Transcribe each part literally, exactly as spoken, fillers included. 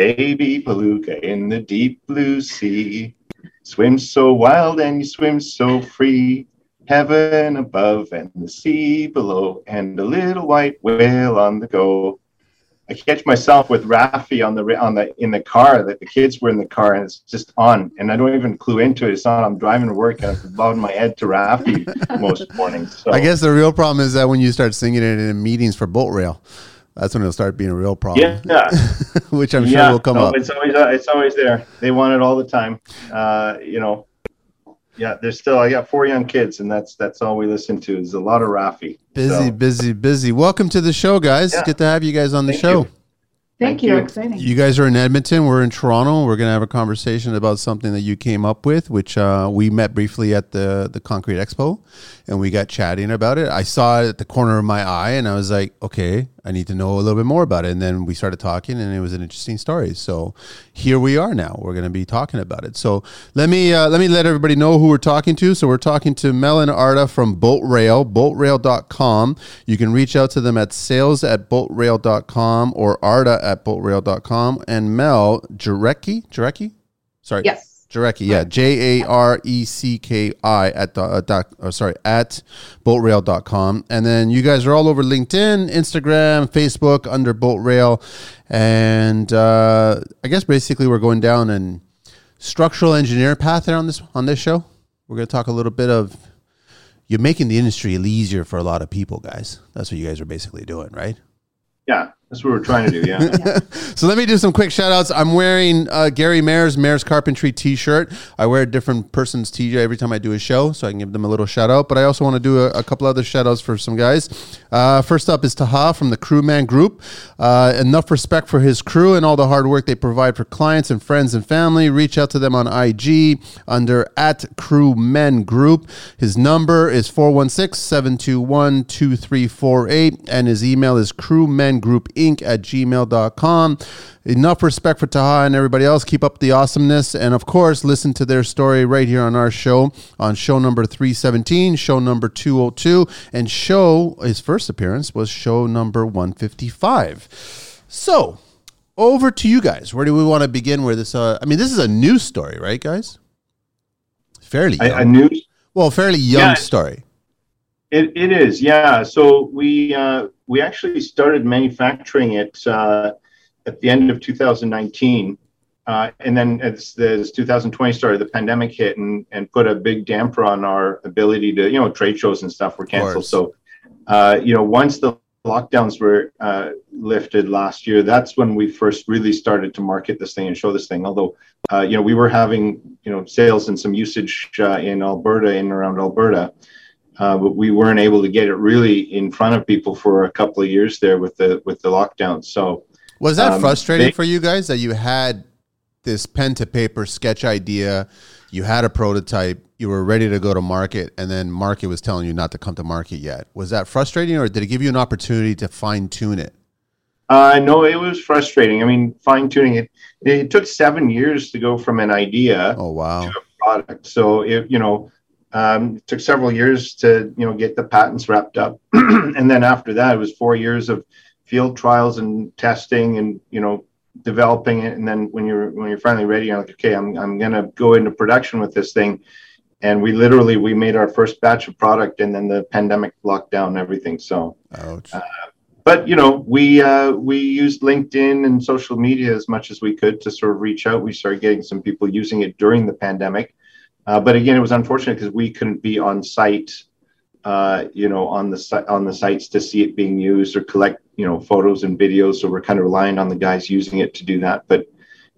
Baby Palooka in the deep blue sea. Swim so wild and you swim so free. Heaven above and the sea below, and a little white whale on the go. I catch myself with Raffi on the on the in the car, that the kids were in the car, and it's just on, and I don't even clue into it. It's on. I'm driving to work and I'm nodding my head to Raffi most mornings. So. I guess the real problem is that when you start singing it in meetings for Boat Rail, that's when it'll start being a real problem. Yeah, which I'm sure yeah, will come no, up. It's always uh, it's always there. They want it all the time. Uh, you know. Yeah, there's still, I got four young kids, and that's that's all we listen to is a lot of Raffi. Busy, so. busy, busy. Welcome to the show, guys. Yeah. Good to have you guys on the Thank show. You. Thank, Thank you. Exciting. You guys are in Edmonton. We're in Toronto. We're going to have a conversation about something that you came up with, which uh, we met briefly at the, the Concrete Expo, and we got chatting about it. I saw it at the corner of my eye, and I was like, okay, I need to know a little bit more about it. And then we started talking, and it was an interesting story. So here we are now. We're going to be talking about it. So let me uh, let me let everybody know who we're talking to. So we're talking to Mel and Arda from Boat Rail, boat rail dot com. You can reach out to them at sales at boat rail dot com or arda at boat rail dot com. And Mel Jarecki, Jarecki? Sorry. Yes. Jarecki, yeah, J A R E C K I at the, uh, doc, oh, sorry, at boat rail dot com. And then you guys are all over LinkedIn, Instagram, Facebook under Boat Rail. And uh, I guess basically we're going down an structural engineer path here on this on this show. We're going to talk a little bit of, you're making the industry easier for a lot of people, guys. That's what you guys are basically doing, right? Yeah, that's what we're trying to do, yeah. yeah. So let me do some quick shout-outs. I'm wearing uh, Gary Mayer's Mayer's Carpentry T-shirt. I wear a different person's T-shirt every time I do a show, so I can give them a little shout-out. But I also want to do a, a couple other shout-outs for some guys. Uh, first up is Taha from the Crewmen Group. Uh, enough respect for his crew and all the hard work they provide for clients and friends and family. Reach out to them on I G under at Crewmen Group. His number is four one six, seven two one, two three four eight, and his email is crewmen groupinc at gmail dot com. Enough respect for Taha and everybody else. Keep up the awesomeness. And of course, listen to their story right here on our show, on show number three seventeen, show number two oh two, and show, his first appearance was show number one fifty-five. So over to you guys. Where do we want to begin with this? Uh, I mean, this is a new story, right, guys? Fairly young. A, a new? Well, fairly young yeah, story. It It is, yeah. So we... Uh, We actually started manufacturing it uh, at the end of two thousand nineteen, uh, and then as, as two thousand twenty started, the pandemic hit and, and put a big damper on our ability to, you know, trade shows and stuff were canceled. So, uh, you know, once the lockdowns were uh, lifted last year, that's when we first really started to market this thing and show this thing. Although, uh, you know, we were having, you know, sales and some usage uh, in Alberta, in and around Alberta. Uh, but we weren't able to get it really in front of people for a couple of years there with the with the lockdown. So was that um, frustrating they, for you guys that you had this pen to paper sketch idea, you had a prototype, you were ready to go to market, and then market was telling you not to come to market yet? Was that frustrating, or did it give you an opportunity to fine tune it? Uh, no, it was frustrating. I mean, fine tuning it. It took seven years to go from an idea oh, wow. to a product. So if you know. Um, it took several years to, you know, get the patents wrapped up. And then after that, it was four years of field trials and testing and, you know, developing it. And then when you're, when you're finally ready, you're like, okay, I'm, I'm going to go into production with this thing. And we literally, we made our first batch of product, and then the pandemic locked down everything. So, uh, but you know, we, uh, we used LinkedIn and social media as much as we could to sort of reach out. We started getting some people using it during the pandemic. Uh, but again, it was unfortunate because we couldn't be on site, uh, you know, on the si- on the sites to see it being used or collect, you know, photos and videos. So we're kind of relying on the guys using it to do that. But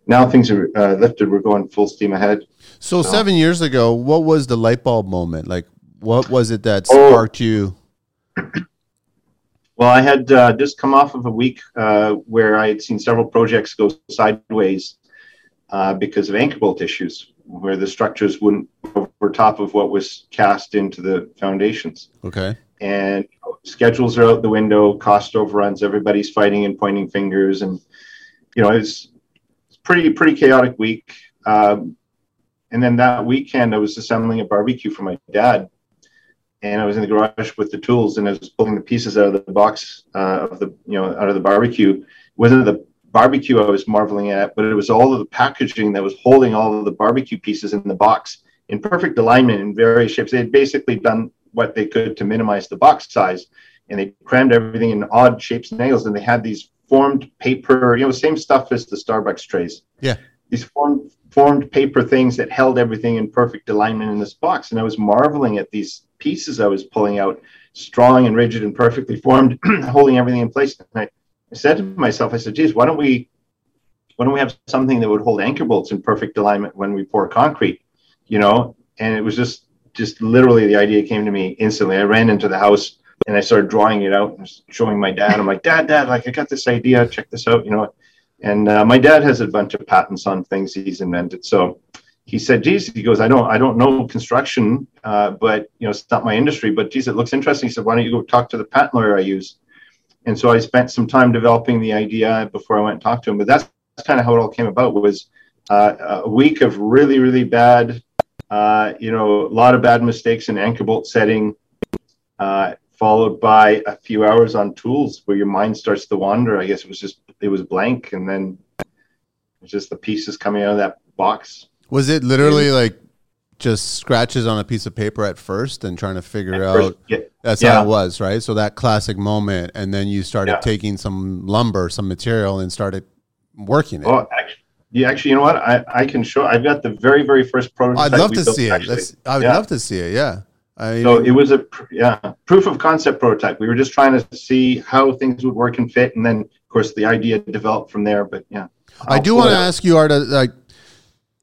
now things are uh, lifted. We're going full steam ahead. So, so seven years ago, what was the light bulb moment? Like, what was it that sparked oh, you? Well, I had uh, just come off of a week uh, where I had seen several projects go sideways uh, because of anchor bolt issues, where the structures wouldn't over top of what was cast into the foundations. Okay. And you know, schedules are out the window, cost overruns, everybody's fighting and pointing fingers. And, you know, it's it's pretty, pretty chaotic week. Um, and then that weekend I was assembling a barbecue for my dad, and I was in the garage with the tools, and I was pulling the pieces out of the box uh, of the, you know, out of the barbecue. It wasn't the barbecue I was marveling at, but it was all of the packaging that was holding all of the barbecue pieces in the box in perfect alignment in various shapes. They had basically done what they could to minimize the box size, and they crammed everything in odd shapes and angles, and they had these formed paper, you know, same stuff as the Starbucks trays. Yeah. These formed formed paper things that held everything in perfect alignment in this box. And I was marveling at these pieces I was pulling out, strong and rigid and perfectly formed, holding everything in place. And I, I said to myself, I said, geez, why don't we why don't we have something that would hold anchor bolts in perfect alignment when we pour concrete, you know? And it was just, just literally the idea came to me instantly. I ran into the house and I started drawing it out and showing my dad. I'm like, Dad, Dad, like I got this idea. Check this out, you know? And uh, my dad has a bunch of patents on things he's invented. So he said, geez, he goes, I don't I don't know construction, uh, but, you know, it's not my industry. But, geez, it looks interesting. He said, why don't you go talk to the patent lawyer I use? And so I spent some time developing the idea before I went and talked to him. But that's, that's kind of how it all came about, was uh, a week of really, really bad, uh, you know, a lot of bad mistakes in anchor bolt setting, uh, followed by a few hours on tools where your mind starts to wander. I guess it was just, it was blank. And then it was just the pieces coming out of that box. Was it literally and, like just scratches on a piece of paper at first and trying to figure out first, yeah, that's yeah. how it was, right? So that classic moment. And then you started yeah. taking some lumber, some material and started working it. Oh, actually, yeah, actually, you know what? I, I can show, I've got the very, very first prototype. I'd love to built, see it. That's, I would yeah. love to see it. Yeah. I, so it was a yeah, proof of concept prototype. We were just trying to see how things would work and fit. And then, of course, the idea developed from there. But, yeah. I'll I do want to ask you, Arda, like,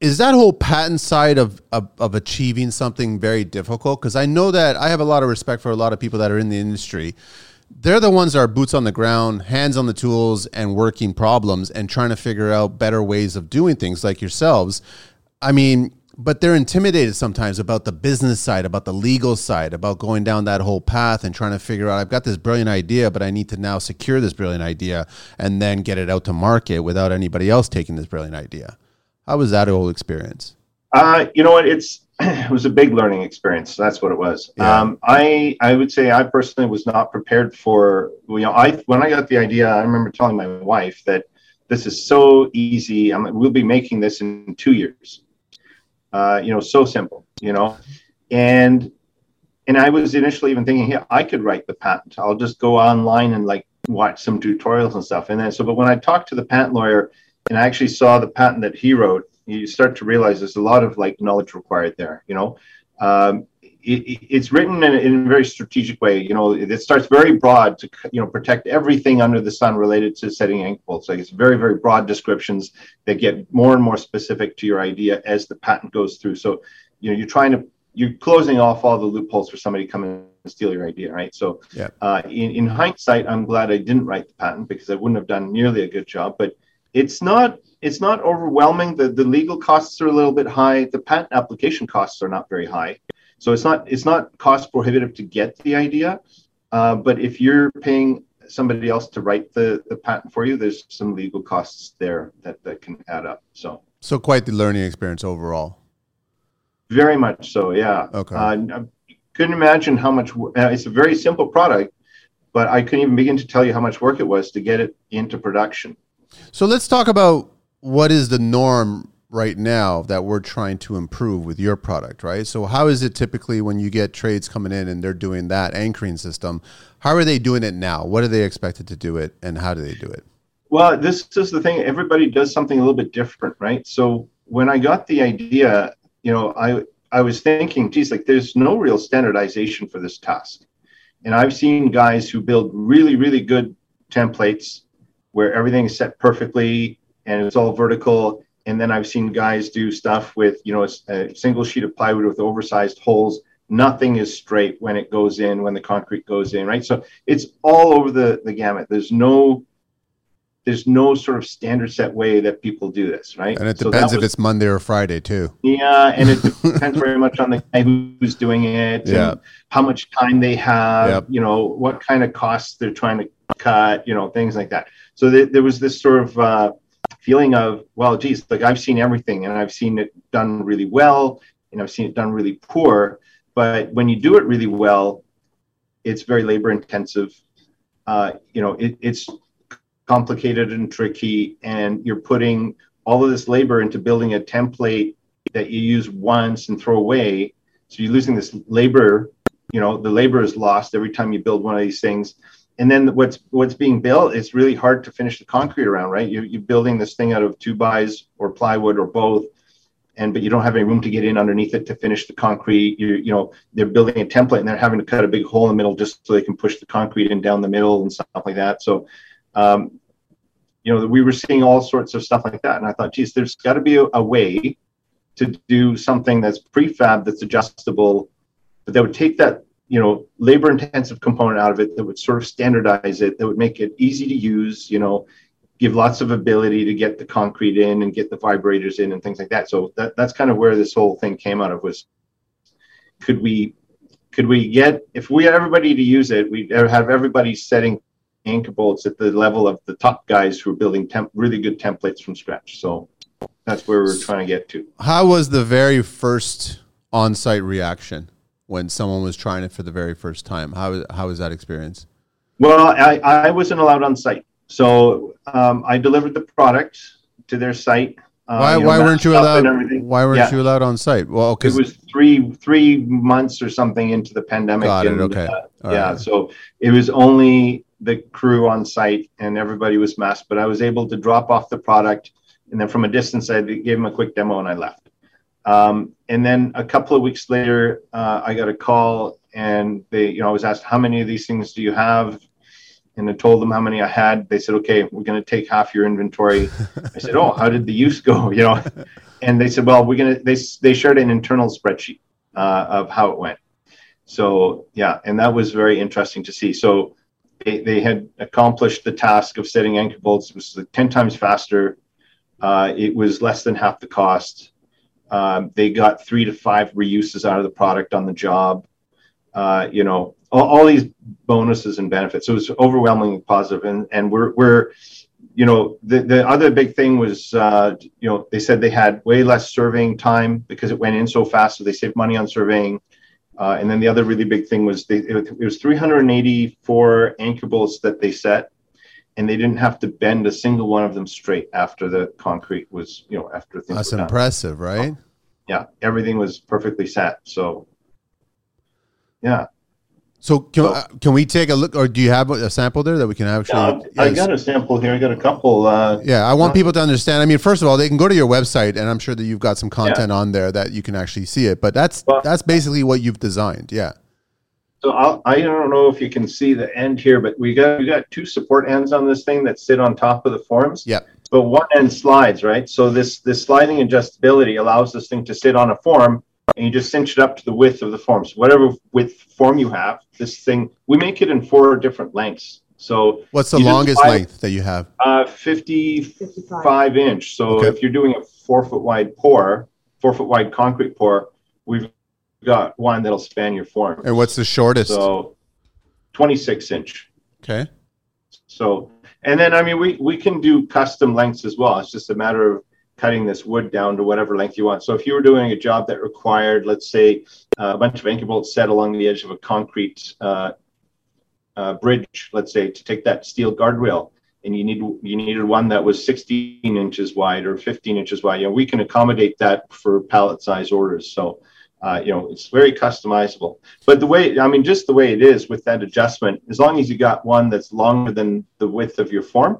is that whole patent side of, of, of achieving something very difficult? Because I know that I have a lot of respect for a lot of people that are in the industry. They're the ones that are boots on the ground, hands on the tools, and working problems and trying to figure out better ways of doing things like yourselves. I mean... But they're intimidated sometimes about the business side, about the legal side, about going down that whole path and trying to figure out, I've got this brilliant idea, but I need to now secure this brilliant idea and then get it out to market without anybody else taking this brilliant idea. How was that whole experience? Uh, you know what? It's, it was a big learning experience. That's what it was. Yeah. Um, I, I would say I personally was not prepared for, you know, I, when I got the idea, I remember telling my wife that this is so easy. I'm, we'll be making this in two years. Uh, you know, so simple, you know, and, and I was initially even thinking, yeah, I could write the patent. I'll just go online and like watch some tutorials and stuff. And then, so, but when I talked to the patent lawyer and I actually saw the patent that he wrote, you start to realize there's a lot of like knowledge required there, you know, um, it, it's written in, in a very strategic way. You know, it, it starts very broad to, you know, protect everything under the sun related to setting anchor bolts. Like it's very, very broad descriptions that get more and more specific to your idea as the patent goes through. So, you know, you're trying to, you're closing off all the loopholes for somebody to come in and steal your idea, right? So yeah. uh, in, in hindsight, I'm glad I didn't write the patent because I wouldn't have done nearly a good job, but it's not, it's not overwhelming. The, the legal costs are a little bit high. The patent application costs are not very high. So it's not it's not cost prohibitive to get the idea, uh, but if you're paying somebody else to write the, the patent for you, there's some legal costs there that, that can add up. So so quite the learning experience overall. Very much so, yeah. Okay. Uh, I couldn't imagine how much. Uh, it's a very simple product, but I couldn't even begin to tell you how much work it was to get it into production. So let's talk about what is the norm right now that we're trying to improve with your product, right? So how is it typically when you get trades coming in and they're doing that anchoring system, how are they doing it now? What are they expected to do it and how do they do it? Well, this is the thing. Everybody does something a little bit different, right? So when I got the idea, you know, I I was thinking, geez, like there's no real standardization for this task. And I've seen guys who build really, really good templates where everything is set perfectly and it's all vertical. And then I've seen guys do stuff with, you know, a, a single sheet of plywood with oversized holes. Nothing is straight when it goes in, when the concrete goes in, right? So it's all over the, the gamut. There's no there's no sort of standard set way that people do this, right? And it so depends was, if it's Monday or Friday too. Yeah, and it depends very much on the guy who's doing it, yeah. and how much time they have, yep. you know, what kind of costs they're trying to cut, you know, things like that. So th- there was this sort of... Uh, feeling of, well, geez, like I've seen everything and I've seen it done really well and I've seen it done really poor. But when you do it really well, it's very labor intensive. Uh, you know, it, it's complicated and tricky, and you're putting all of this labor into building a template that you use once and throw away. So you're losing this labor, you know, the labor is lost every time you build one of these things. And then what's what's being built, it's really hard to finish the concrete around, right? You're, you're building this thing out of two bys or plywood or both, and but you don't have any room to get in underneath it to finish the concrete. You you know, they're building a template and they're having to cut a big hole in the middle just so they can push the concrete in down the middle and stuff like that. So, um, you know, we were seeing all sorts of stuff like that. And I thought, geez, there's got to be a, a way to do something that's prefab, that's adjustable, but that would take that, you know, labor intensive component out of it, that would sort of standardize it, that would make it easy to use, you know, give lots of ability to get the concrete in and get the vibrators in and things like that. So that, that's kind of where this whole thing came out of, was could we, could we get, if we had everybody to use it, we'd have everybody setting anchor bolts at the level of the top guys who are building temp- really good templates from scratch. So that's where we're trying to get to. How was the very first on-site reaction when someone was trying it for the very first time? How, how was that experience? Well, I, I wasn't allowed on site. So um, I delivered the product to their site. Um, why you know, why weren't you allowed? Why weren't yeah. you allowed on site? Well, because it was three three months or something into the pandemic. Got it. And, okay. Uh, yeah. Right. So it was only the crew on site, and everybody was masked. But I was able to drop off the product, and then from a distance, I gave them a quick demo, and I left. Um, and then a couple of weeks later, uh, I got a call, and they, you know, I was asked, how many of these things do you have? And I told them how many I had. They said, okay, we're going to take half your inventory. I said, oh, how did the use go? You know? And they said, well, we're going to, they, they shared an internal spreadsheet, uh, of how it went. So yeah. And that was very interesting to see. So they, they had accomplished the task of setting anchor bolts. It was like ten times faster. Uh, it was less than half the cost. Um, they got three to five reuses out of the product on the job, uh, you know, all, all these bonuses and benefits. So it was overwhelmingly positive. And, and we're, we're, you know, the, the other big thing was, uh, you know, they said they had way less surveying time because it went in so fast. So they saved money on surveying. Uh, and then the other really big thing was they, it, it was three hundred eighty-four anchor bolts that they set, and they didn't have to bend a single one of them straight after the concrete was, you know, after things That's were done. Impressive, right? Yeah. Everything was perfectly set. So, yeah. So can, so, can we take a look, or do you have a sample there that we can actually? Yeah, yes. I got a sample here. I got a couple. Uh, yeah. I want people to understand. I mean, first of all, they can go to your website, and I'm sure that you've got some content yeah. on there that you can actually see it, but that's, well, that's basically what you've designed. Yeah. So I'll, I don't know if you can see the end here, but we got we got two support ends on this thing that sit on top of the forms. Yeah. But one end slides, right? So this this sliding adjustability allows this thing to sit on a form, and you just cinch it up to the width of the form. So whatever width form you have, this thing, we make it in four different lengths. So what's the longest slide, length that you have? Uh, fifty-five inch. So okay. If you're doing a four foot wide pour, four foot wide concrete pour, we've got one that'll span your form. And what's the shortest? So twenty-six inch. Okay. So, and then, I mean, we, we can do custom lengths as well. It's just a matter of cutting this wood down to whatever length you want. So if you were doing a job that required, let's say, uh, a bunch of anchor bolts set along the edge of a concrete uh, uh, bridge, let's say, to take that steel guardrail, and you need you needed one that was sixteen inches wide or fifteen inches wide, you know, we can accommodate that for pallet size orders. So, Uh, you know, it's very customizable. But the way, I mean, just the way it is with that adjustment, as long as you got one that's longer than the width of your form,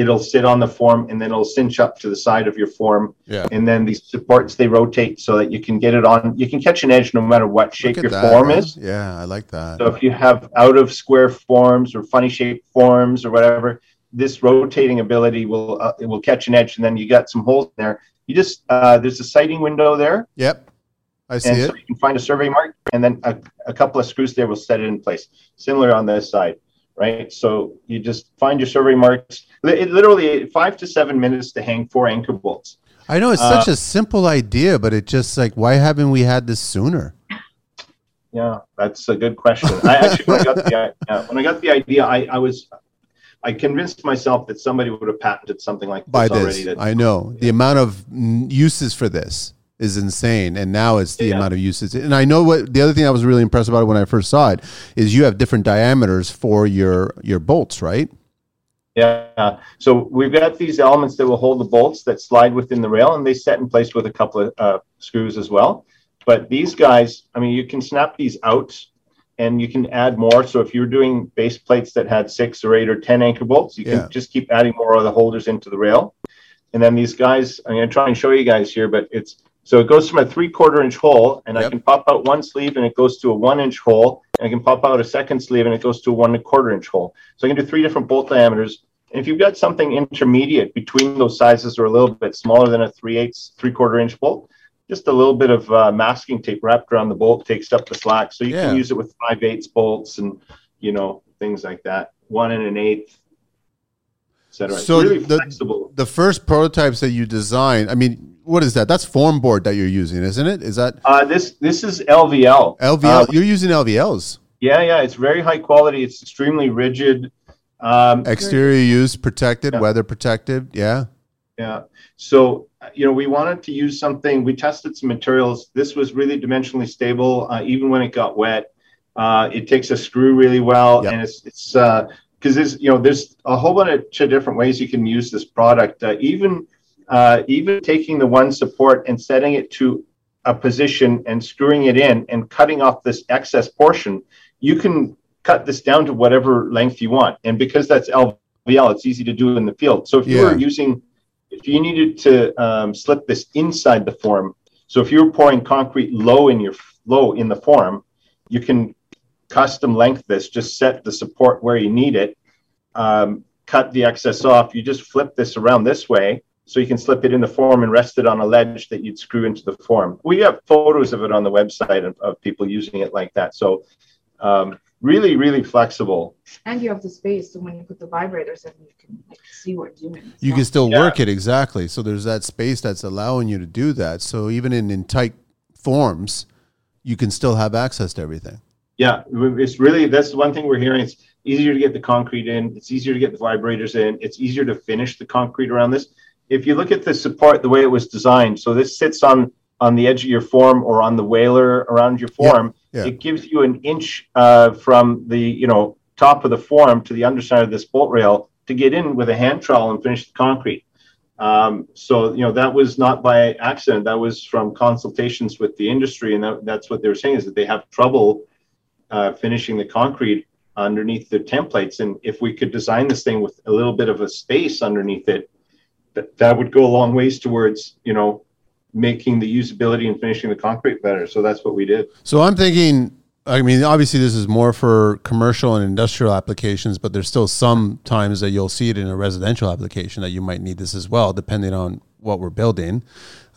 it'll sit on the form, and then it'll cinch up to the side of your form. Yeah. And then these supports, they rotate so that you can get it on, you can catch an edge no matter what shape your that, form man. is. Yeah, I like that. So if you have out of square forms or funny shaped forms or whatever, this rotating ability will, uh, it will catch an edge, and then you got some holes in there. You just, uh, there's a sighting window there. Yep. I see and it. So you can find a survey mark, and then a, a couple of screws there will set it in place. Similar on this side, right? So you just find your survey marks. It literally five to seven minutes to hang four anchor bolts. I know it's uh, such a simple idea, but it just like, why haven't we had this sooner? Yeah, that's a good question. I actually when I got the uh, when I got the idea, I, I was I convinced myself that somebody would have patented something like this By this, already. That, I know yeah. the amount of uses for this is insane, and now it's the yeah. amount of uses. And I know what the other thing I was really impressed about when I first saw it is you have different diameters for your your bolts, right? Yeah. So we've got these elements that will hold the bolts that slide within the rail, and they set in place with a couple of uh, screws as well. But these guys, I mean, you can snap these out and you can add more. So if you're doing base plates that had six or eight or ten anchor bolts, you yeah. can just keep adding more of the holders into the rail. And then these guys, I'm going to try and show you guys here, but it's, so it goes from a three quarter inch hole, and yep. I can pop out one sleeve and it goes to a one inch hole, and I can pop out a second sleeve and it goes to a one and a quarter inch hole. So I can do three different bolt diameters. If you've got something intermediate between those sizes or a little bit smaller than a three-eighths, three-quarter-inch bolt, just a little bit of uh, masking tape wrapped around the bolt takes up the slack. So you yeah. can use it with five-eighths bolts and, you know, things like that, one and an eighth, et cetera. So it's really the, flexible. The first prototypes that you design, I mean, what is that? That's form board that you're using, isn't it? Is that? Uh, this this is L V L. L V L. Uh, you're using L V Ls. Yeah, yeah. It's very high quality. It's extremely rigid. Um, exterior use protected, yeah. weather protected. Yeah. Yeah. So, you know, we wanted to use something, we tested some materials. This was really dimensionally stable. Uh, even when it got wet, uh, it takes a screw really well. Yeah. And it's, it's, uh, cause there's, you know, there's a whole bunch of different ways you can use this product. Uh, even, uh, even taking the one support and setting it to a position and screwing it in and cutting off this excess portion, you can cut this down to whatever length you want. And because that's L V L, it's easy to do in the field. So if you yeah. were using, if you needed to um, slip this inside the form, so if you're pouring concrete low in your low in the form, you can custom length this, just set the support where you need it, um, cut the excess off. You just flip this around this way so you can slip it in the form and rest it on a ledge that you'd screw into the form. We have photos of it on the website of, of people using it like that. So, um, really, really flexible. And you have the space, so when you put the vibrators in, you can like, see what you're doing. You can still yeah. work it, exactly. So there's that space that's allowing you to do that. So even in, in tight forms, you can still have access to everything. Yeah, it's really, that's the one thing we're hearing. It's easier to get the concrete in. It's easier to get the vibrators in. It's easier to finish the concrete around this. If you look at the support, the way it was designed, so this sits on, on the edge of your form or on the whaler around your form. Yeah. Yeah. It gives you an inch uh, from the, you know, top of the form to the underside of this bolt rail to get in with a hand trowel and finish the concrete. Um, so, you know, that was not by accident. That was from consultations with the industry. And that, that's what they were saying, is that they have trouble uh, finishing the concrete underneath the templates. And if we could design this thing with a little bit of a space underneath it, that, that would go a long ways towards, you know, making the usability and finishing the concrete better. So that's what we did. So I'm thinking, I mean, obviously this is more for commercial and industrial applications, but there's still some times that you'll see it in a residential application that you might need this as well, depending on what we're building.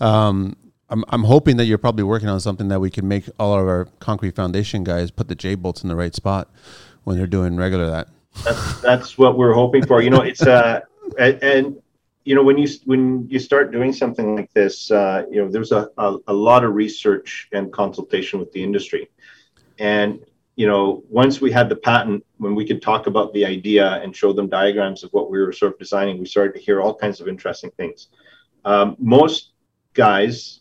Um, I'm, I'm hoping that you're probably working on something that we can make all of our concrete foundation guys put the J bolts in the right spot when they're doing regular that. That's, that's what we're hoping for. You know, it's uh, and, and you know, when you when you start doing something like this, uh, you know, there's a, a, a lot of research and consultation with the industry. And, you know, once we had the patent, when we could talk about the idea and show them diagrams of what we were sort of designing, we started to hear all kinds of interesting things. Um, most guys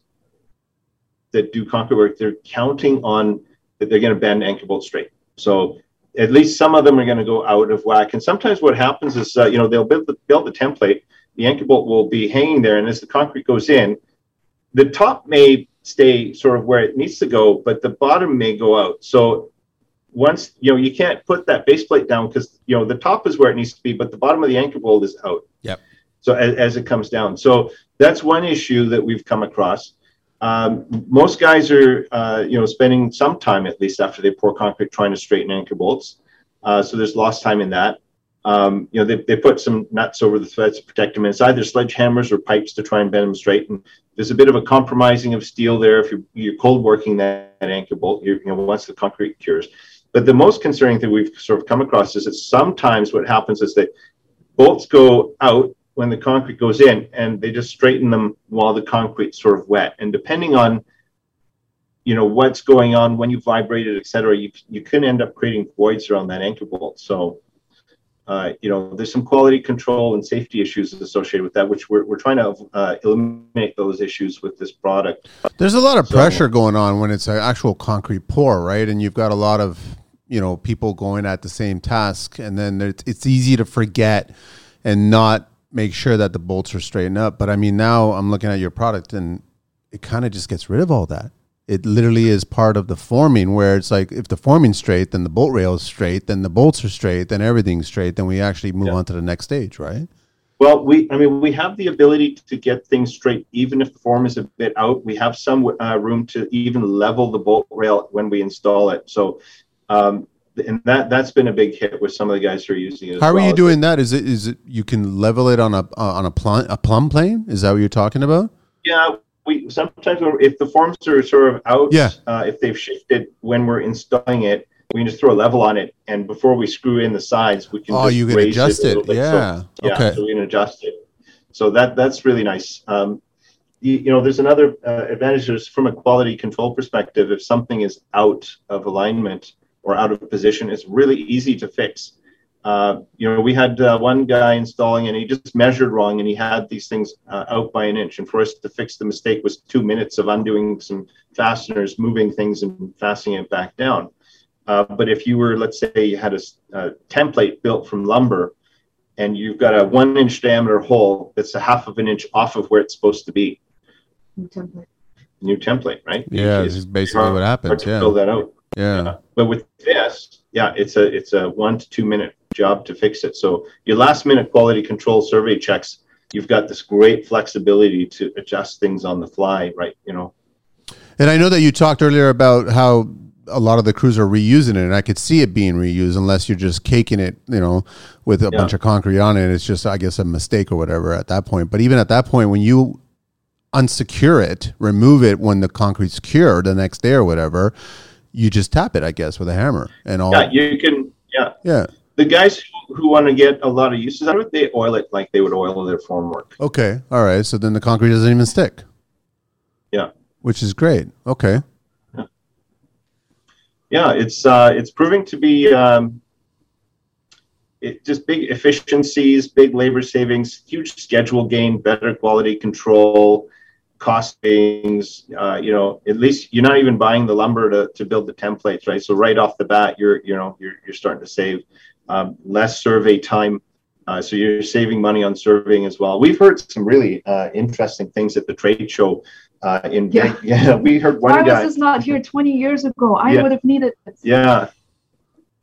that do concrete work, they're counting on that they're going to bend anchor bolt straight. So at least some of them are going to go out of whack. And sometimes what happens is, uh, you know, they'll build the, build the template. The anchor bolt will be hanging there, and as the concrete goes in, the top may stay sort of where it needs to go, but the bottom may go out. So once, you know, you can't put that base plate down because, you know, the top is where it needs to be, but the bottom of the anchor bolt is out. Yep. So as, as it comes down. So that's one issue that we've come across. Um, most guys are, uh, you know, spending some time, at least after they pour concrete, trying to straighten anchor bolts. Uh, so there's lost time in that. Um, you know, they they put some nuts over the threads to protect them. It's either sledgehammers or pipes to try and bend them straight. And there's a bit of a compromising of steel there if you're, you're cold working that, that anchor bolt, you know, once the concrete cures. But the most concerning thing we've sort of come across is that sometimes what happens is that bolts go out when the concrete goes in, and they just straighten them while the concrete's sort of wet. And depending on, you know, what's going on when you vibrate it, et cetera, you, you can end up creating voids around that anchor bolt. So... Uh, you know, there's some quality control and safety issues associated with that, which we're we're trying to uh, eliminate those issues with this product. There's a lot of so, pressure going on when it's an actual concrete pour, right? And you've got a lot of, you know, people going at the same task, and then it's easy to forget and not make sure that the bolts are straightened up. But I mean, now I'm looking at your product and it kind of just gets rid of all that. It literally is part of the forming, where it's like, if the forming's straight, then the bolt rail is straight, then the bolts are straight, then everything's straight, then we actually move yeah. on to the next stage, right? Well, we, I mean, we have the ability to get things straight, even if the form is a bit out. We have some uh, room to even level the bolt rail when we install it. So, um, and that, that's been a big hit with some of the guys who are using it as well. How are you doing that? Is it, is it, you can level it on a, uh, on a plumb, a plumb plane? Is that what you're talking about? Yeah. We sometimes, if the forms are sort of out, yeah. uh, if they've shifted when we're installing it, we can just throw a level on it, and before we screw in the sides, we can oh, just you can raise adjust it. it. Yeah, so, yeah. Okay. So we can adjust it. So that that's really nice. Um, you, you know, there's another uh, advantage is from a quality control perspective. If something is out of alignment or out of position, it's really easy to fix. Uh, you know, we had uh, one guy installing, and he just measured wrong, and he had these things uh, out by an inch. And for us to fix the mistake was two minutes of undoing some fasteners, moving things, and fastening it back down. Uh, but if you were, let's say you had a, a template built from lumber, and you've got a one inch diameter hole that's a half of an inch off of where it's supposed to be. New template. New template, right? Yeah, it's, this is basically hard, what happens. Hard to yeah. fill that out. Yeah. yeah. But with this, yeah, it's a it's a one to two minute job to fix it. So your last minute quality control survey checks, you've got this great flexibility to adjust things on the fly, right? You know. And I know that you talked earlier about how a lot of the crews are reusing it, and I could see it being reused unless you're just caking it, you know, with a yeah. bunch of concrete on it. It's just, I guess, a mistake or whatever at that point. But even at that point, when you unsecure it, remove it when the concrete's cured the next day or whatever, you just tap it, I guess, with a hammer and all. Yeah, you can. Yeah. Yeah. The guys who, who want to get a lot of uses out of it, they oil it like they would oil their formwork. Okay. All right. So then the concrete doesn't even stick. Yeah. Which is great. Okay. Yeah, it's uh, it's proving to be um, it just big efficiencies, big labor savings, huge schedule gain, better quality control, cost savings. Uh, you know, at least you're not even buying the lumber to, to build the templates, right? So right off the bat, you're you know you're you're starting to save um, less survey time. Uh, so you're saving money on surveying as well. We've heard some really uh, interesting things at the trade show. Uh, in yeah. Vegas. yeah, we heard one Why guy. Why was this not here twenty years ago? I yeah. would have needed this. Yeah,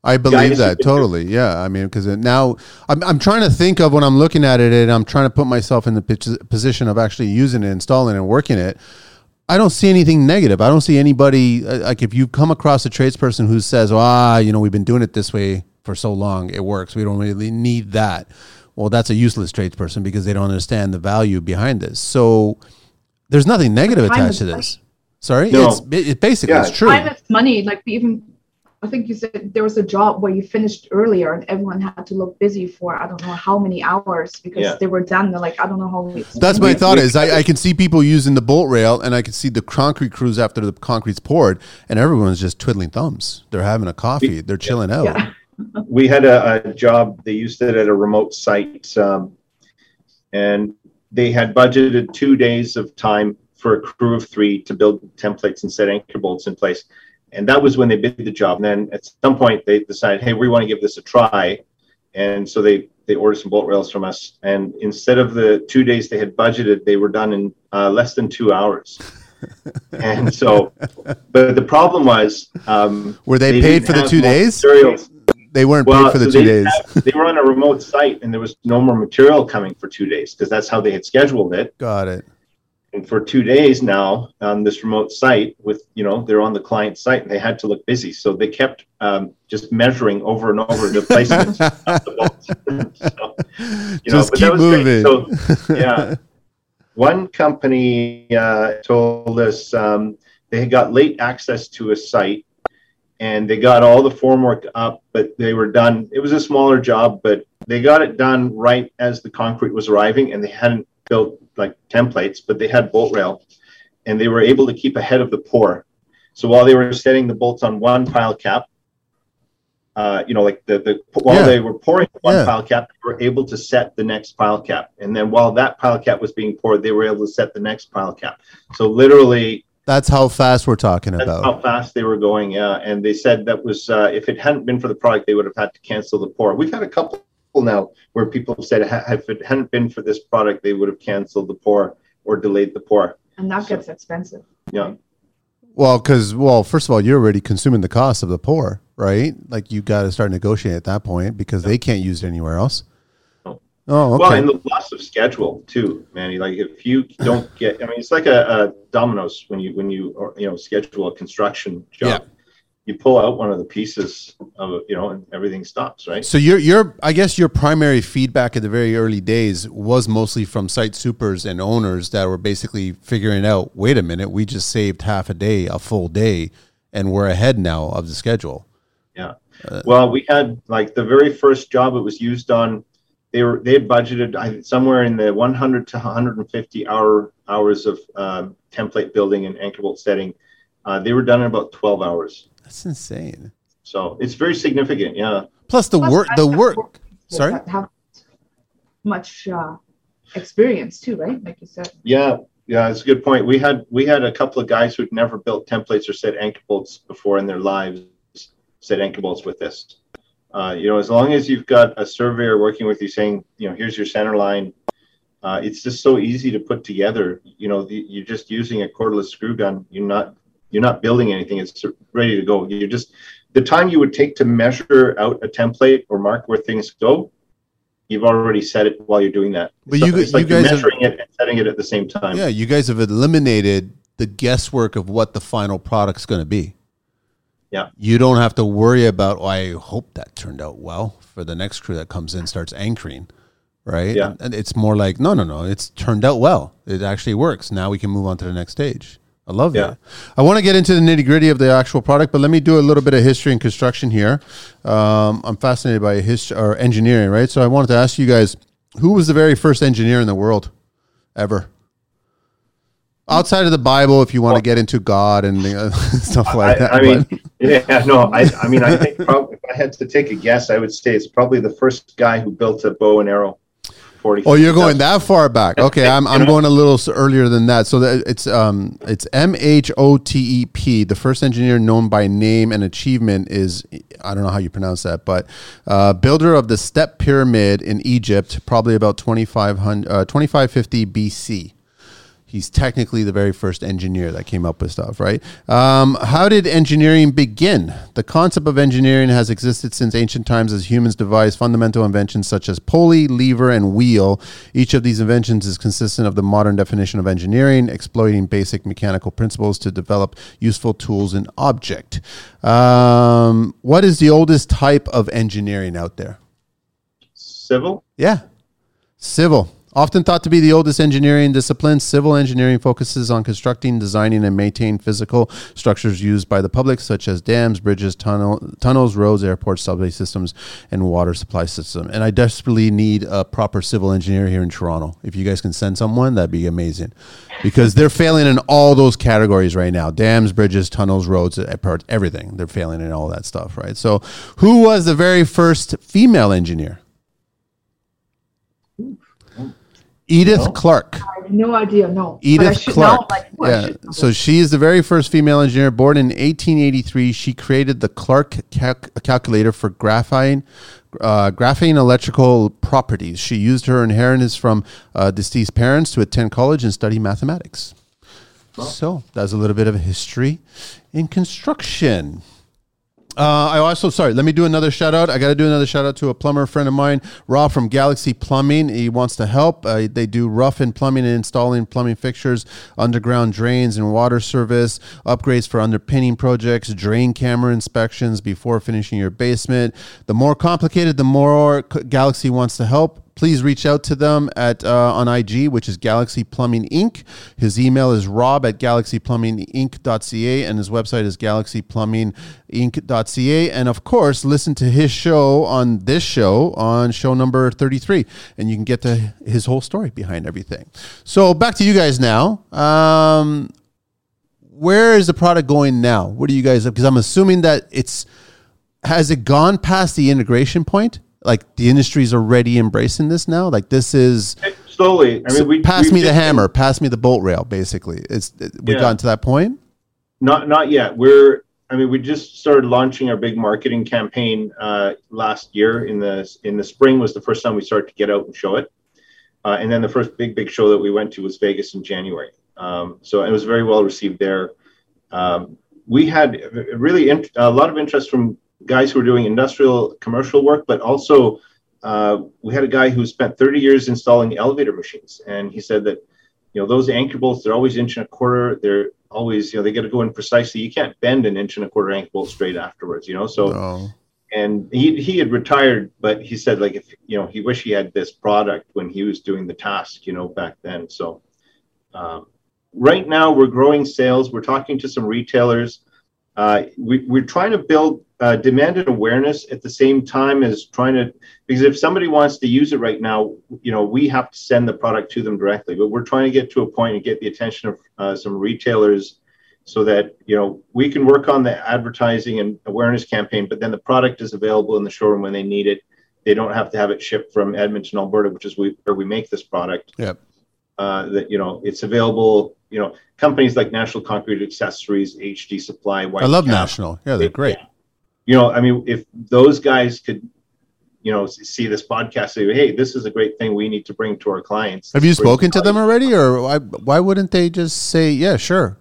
I believe guys, that totally. Yeah, I mean, because now I'm I'm trying to think of when I'm looking at it, and I'm trying to put myself in the position of actually using it, installing it, and working it. I don't see anything negative. I don't see anybody, like, if you come across a tradesperson who says, oh, "Ah, you know, we've been doing it this way for so long, it works. We don't really need that." Well, that's a useless tradesperson because they don't understand the value behind this. So. There's nothing negative attached to this. Sorry? No. It's it basically yeah. it's true. Time is money. Like, even, I think you said there was a job where you finished earlier and everyone had to look busy for, I don't know how many hours because yeah. they were done. They're like, I don't know how many. That's my thought is I, I can see people using the bolt rail, and I can see the concrete crews after the concrete's poured, and everyone's just twiddling thumbs. They're having a coffee. They're chilling yeah. out. Yeah. We had a, a job. They used it at a remote site. Um, and they had budgeted two days of time for a crew of three to build templates and set anchor bolts in place. And that was when they bid the job. And then at some point they decided, hey, we want to give this a try. And so they, they ordered some bolt rails from us. And instead of the two days they had budgeted, they were done in uh, less than two hours. And so, but the problem was... Um, were they, they paid for the two days? Materials. They weren't well, paid for the so two days. Have, they were on a remote site, and there was no more material coming for two days because that's how they had scheduled it. Got it. And for two days now on this remote site with, you know, they're on the client site, and they had to look busy. So they kept um, just measuring over and over the placements of the bolts. So, you just know, but keep that was moving. Great. So, yeah. One company uh, told us um, they had got late access to a site. And they got all the formwork up, but they were done. It was a smaller job, but they got it done right as the concrete was arriving, and they hadn't built like templates, but they had bolt rail, and they were able to keep ahead of the pour. So while they were setting the bolts on one pile cap, uh, you know, like the, the while yeah. they were pouring one yeah. pile cap, they were able to set the next pile cap. And then while that pile cap was being poured, they were able to set the next pile cap. So literally... That's how fast we're talking That's about. How fast they were going, yeah. And they said that was, uh, if it hadn't been for the product, they would have had to cancel the pour. We've had a couple now where people said, if it hadn't been for this product, they would have canceled the pour or delayed the pour. And that so, gets expensive. Yeah. Well, because, well, first of all, you're already consuming the cost of the pour, right? Like, you got to start negotiating at that point because yeah. they can't use it anywhere else. Oh, oh okay. Well, and the loss of schedule, too, Manny. Like, if you don't get, I mean, it's like a, a dominoes when you, when you, or, you know, schedule a construction job. Yeah. You pull out one of the pieces of, you know, and everything stops, right? So your your I guess your primary feedback at the very early days was mostly from site supers and owners that were basically figuring out, wait a minute, we just saved half a day, a full day, and we're ahead now of the schedule. Yeah. Uh, well, we had like the very first job it was used on. They were they had budgeted somewhere in the one hundred to one hundred fifty hour hours of um, template building and anchor bolt setting. Uh, they were done in about twelve hours. That's insane. So it's very significant, yeah. Plus the Plus, work, the work. Sorry, have much uh, experience too, right? Like you said. Yeah, yeah, it's a good point. We had we had a couple of guys who'd never built templates or set anchor bolts before in their lives, set anchor bolts with this. Uh, you know, as long as you've got a surveyor working with you, saying, you know, here's your center line. Uh, it's just so easy to put together. You know, the, you're just using a cordless screw gun. You're not. You're not building anything. It's ready to go. You just, the time you would take to measure out a template or mark where things go, you've already set it while you're doing that. But you, it's you like guys you're measuring have, it and setting it at the same time. Yeah, you guys have eliminated the guesswork of what the final product's going to be. Yeah. You don't have to worry about, oh, I hope that turned out well for the next crew that comes in starts anchoring, right? Yeah. And, and it's more like, no, no, no, it's turned out well. It actually works. Now we can move on to the next stage. I love yeah. that. I want to get into the nitty gritty of the actual product, but let me do a little bit of history and construction here. Um, I'm fascinated by history or engineering, right? So I wanted to ask you guys, who was the very first engineer in the world ever? Outside of the Bible, if you want well, to get into God and uh, stuff like I, that. I mean, but. yeah, no, I, I mean, I think probably, if I had to take a guess, I would say it's probably the first guy who built a bow and arrow. Oh, you're going that far back. Okay, I'm I'm going a little earlier than that. So that it's um it's M H O T E P. The first engineer known by name and achievement is, I don't know how you pronounce that, but uh, builder of the Step Pyramid in Egypt, probably about twenty-five fifty B C. He's technically the very first engineer that came up with stuff, right? Um, how did engineering begin? The concept of engineering has existed since ancient times as humans devised fundamental inventions such as pulley, lever, and wheel. Each of these inventions is consistent of the modern definition of engineering, exploiting basic mechanical principles to develop useful tools and object. Um, what is the oldest type of engineering out there? Civil? Yeah, civil. Often thought to be the oldest engineering discipline, civil engineering focuses on constructing, designing, and maintaining physical structures used by the public, such as dams, bridges, tunnel, tunnels, roads, airports, subway systems, and water supply system. And I desperately need a proper civil engineer here in Toronto. If you guys can send someone, that'd be amazing. Because they're failing in all those categories right now. Dams, bridges, tunnels, roads, airports, everything. They're failing in all that stuff, right? So who was the very first female engineer? Edith no. Clark. I have no idea, no. Edith Clark. Know, like, yeah. So she is the very first female engineer. Born in eighteen eighty-three, she created the Clark calc- calculator for graphene, uh, graphene electrical properties. She used her inheritance from uh, deceased parents to attend college and study mathematics. Wow. So that's a little bit of history in construction. Uh, I also, sorry, let me do another shout out. I got to do another shout out to a plumber friend of mine, Rob from Galaxy Plumbing. He wants to help. Uh, they do rough in plumbing and installing plumbing fixtures, underground drains and water service, upgrades for underpinning projects, drain camera inspections before finishing your basement. The more complicated, the more Galaxy wants to help. Please reach out to them at uh, on I G, which is Galaxy Plumbing Incorporated. His email is rob at galaxyplumbinginc.ca, and his website is galaxyplumbinginc.ca. And, of course, listen to his show on this show, on show number thirty-three, and you can get to his whole story behind everything. So back to you guys now. Um, where is the product going now? What do you guys have? Because I'm assuming that it's – has it gone past the integration point? Like the industry's already embracing this now. Like this is slowly. I mean, we pass me the hammer, pass me the bolt rail. Basically, it's we've yeah. gotten to that point. Not not yet. We're I mean, we just started launching our big marketing campaign uh, last year. In the in the spring was the first time we started to get out and show it. Uh, and then the first big, big show that we went to was Vegas in January. Um, so it was very well received there. Um, we had really int- a lot of interest from guys who were doing industrial commercial work, but also uh, we had a guy who spent thirty years installing elevator machines. And he said that, you know, those anchor bolts, they're always inch and a quarter. They're always, you know, they got to go in precisely. You can't bend an inch and a quarter anchor bolt straight afterwards, you know? So, no. And he, he had retired, but he said, like, if, you know, he wished he had this product when he was doing the task, you know, back then. So, um, right now, we're growing sales. We're talking to some retailers. Uh, we, we're trying to build uh, demand and awareness at the same time as trying to, because if somebody wants to use it right now, you know, we have to send the product to them directly. But we're trying to get to a point and get the attention of uh, some retailers so that, you know, we can work on the advertising and awareness campaign, but then the product is available in the showroom when they need it. They don't have to have it shipped from Edmonton, Alberta, which is we, where we make this product. Yep. Uh, that, you know, it's available, you know, companies like National Concrete Accessories, H D Supply. White I love Cap, National. Yeah, they're great. You know, I mean, if those guys could, you know, see this podcast, say, hey, this is a great thing we need to bring to our clients. Have you spoken to them already, or why, why wouldn't they just say, yeah, sure?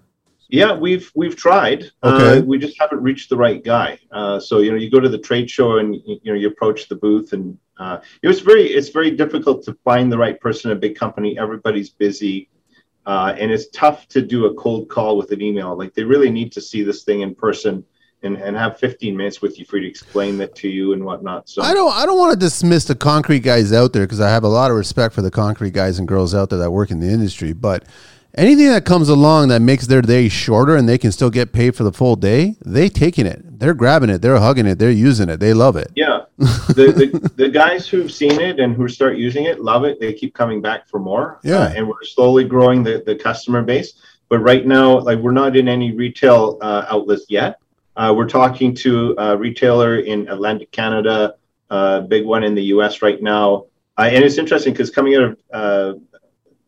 Yeah, we've we've tried. Okay. Uh, we just haven't reached the right guy. Uh, so, you know, you go to the trade show and, you know, you approach the booth, and uh, it was very it's very difficult to find the right person in a big company. Everybody's busy, uh, and it's tough to do a cold call with an email. Like, they really need to see this thing in person and, and have fifteen minutes with you for you to explain that to you and whatnot. So I don't I don't want to dismiss the concrete guys out there, because I have a lot of respect for the concrete guys and girls out there that work in the industry, but anything that comes along that makes their day shorter and they can still get paid for the full day, they taking it. They're grabbing it. They're hugging it. They're using it. They love it. Yeah. The the, the guys who've seen it and who start using it love it. They keep coming back for more. Yeah. Uh, and we're slowly growing the, the customer base. But right now, like, we're not in any retail uh, outlets yet. Uh, we're talking to a retailer in Atlantic Canada, a uh, big one in the U S right now. Uh, and it's interesting because coming out of uh,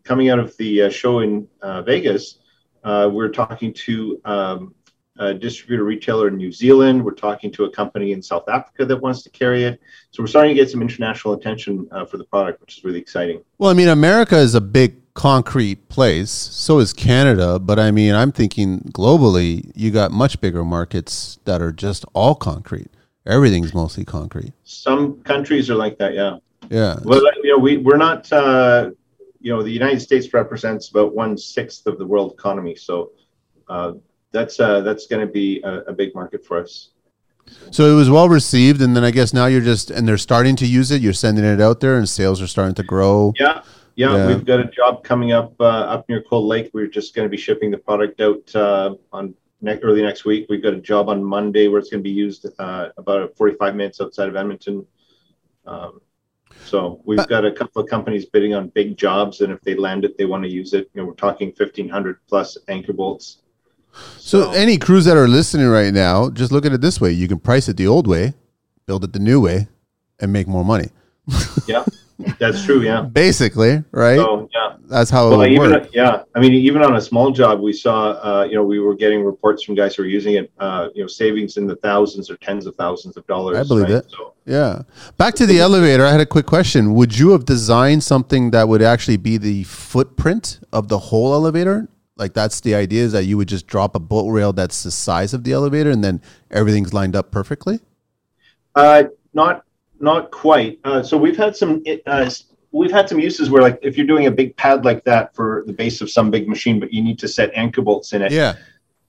Coming out of the uh, show in uh, Vegas, uh, we're talking to um, a distributor retailer in New Zealand. We're talking to a company in South Africa that wants to carry it. So we're starting to get some international attention uh, for the product, which is really exciting. Well, I mean, America is a big concrete place. So is Canada. But I mean, I'm thinking globally, you got much bigger markets that are just all concrete. Everything's mostly concrete. Some countries are like that, yeah. Yeah. Well, you know, we, we're not... Uh, You know, the United States represents about one sixth of the world economy, so uh, that's uh, that's going to be a, a big market for us. So it was well received, and then I guess now you're just and they're starting to use it. You're sending it out there, and sales are starting to grow. Yeah, yeah. yeah. We've got a job coming up uh, up near Cold Lake. We're just going to be shipping the product out uh, on ne- early next week. We've got a job on Monday where it's going to be used uh, about forty-five minutes outside of Edmonton. Um, So we've got a couple of companies bidding on big jobs, and if they land it, they want to use it. You know, we're talking fifteen hundred plus anchor bolts. So, so any crews that are listening right now, just look at it this way. You can price it the old way, build it the new way, and make more money. Yeah, that's true, yeah. Basically, right? So, yeah. That's how well, it would work. Yeah, I mean, even on a small job, we saw, uh, you know, we were getting reports from guys who were using it, uh, you know, savings in the thousands or tens of thousands of dollars. I believe right? it. So, yeah. Back to the elevator, I had a quick question. Would you have designed something that would actually be the footprint of the whole elevator? Like, that's the idea, is that you would just drop a bolt rail that's the size of the elevator and then everything's lined up perfectly? Uh, not not quite. Uh, so we've had some uh, we've had some uses where, like, if you're doing a big pad like that for the base of some big machine, but you need to set anchor bolts in it. Yeah.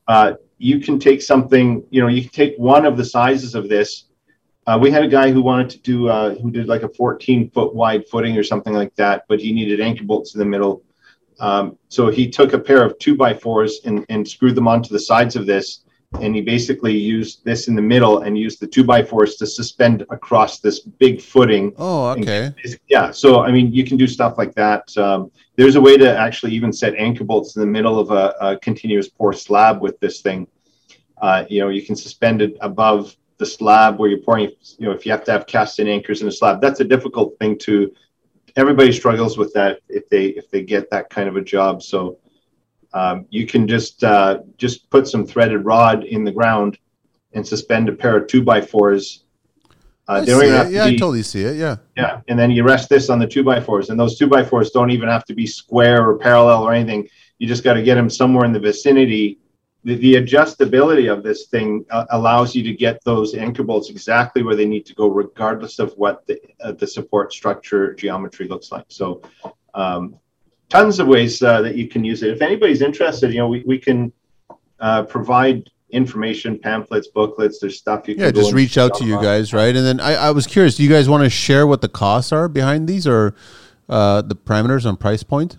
Uh, you can take something, you know, you can take one of the sizes of this. Uh, we had a guy who wanted to do, uh, who did like a fourteen foot wide footing or something like that, but he needed anchor bolts in the middle. Um, so he took a pair of two by fours and, and screwed them onto the sides of this. And he basically used this in the middle and used the two by fours to suspend across this big footing. Oh, okay. And, yeah. So, I mean, you can do stuff like that. Um, there's a way to actually even set anchor bolts in the middle of a, a continuous pour slab with this thing. Uh, you know, you can suspend it above the slab where you're pouring. You know, if you have to have cast in anchors in a slab, that's a difficult thing to, everybody struggles with that if they, if they get that kind of a job. So um, you can just, uh, just put some threaded rod in the ground and suspend a pair of two by fours. Uh, they don't even have to be, yeah, I totally see it. Yeah. Yeah. And then you rest this on the two by fours, and those two by fours don't even have to be square or parallel or anything. You just got to get them somewhere in the vicinity. The, the adjustability of this thing uh, allows you to get those anchor bolts exactly where they need to go, regardless of what the, uh, the support structure geometry looks like. So um, tons of ways uh, that you can use it. If anybody's interested, you know, we, we can uh, provide information, pamphlets, booklets, there's stuff you can yeah, just reach out to you guys, right? And then I, I was curious, do you guys want to share what the costs are behind these, or uh, the parameters on price point?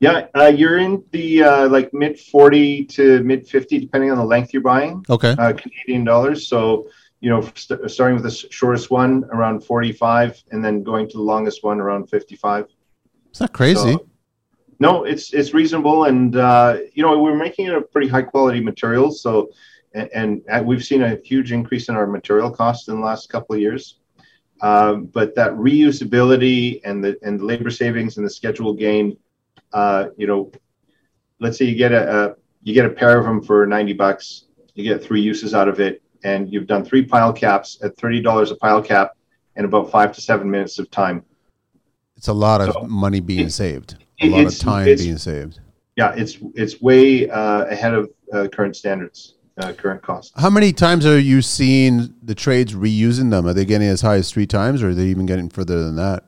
Yeah, uh, you're in the uh, like mid forty to mid fifty, depending on the length you're buying. Okay, uh, Canadian dollars. So you know, st- starting with the shortest one around forty-five, and then going to the longest one around fifty-five. It's not crazy. So, no, it's it's reasonable, and uh, you know, we're making it a pretty high quality material. So, and, and we've seen a huge increase in our material costs in the last couple of years. Um, but that reusability and the and the labor savings and the schedule gain, uh, you know, let's say you get a, a you get a pair of them for ninety bucks, you get three uses out of it, and you've done three pile caps at thirty dollars a pile cap and about five to seven minutes of time. It's a lot of so money being it, saved. A lot of time being saved. Yeah, it's it's way uh, ahead of uh, current standards, uh, current costs. How many times are you seeing the trades reusing them? Are they getting as high as three times, or are they even getting further than that?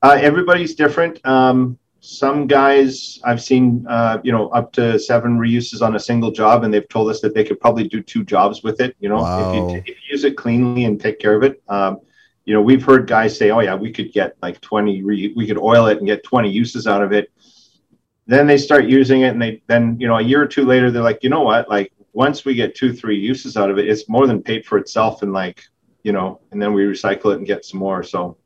Uh, everybody's different. Um, some guys I've seen, uh, you know, up to seven reuses on a single job, and they've told us that they could probably do two jobs with it. You know, wow. if, you, if you use it cleanly and take care of it. Um, You know, we've heard guys say, oh, yeah, we could get like twenty, re- we could oil it and get twenty uses out of it. Then they start using it, and they then, you know, a year or two later, they're like, you know what, like once we get two, three uses out of it, it's more than paid for itself. And like, you know, and then we recycle it and get some more. So,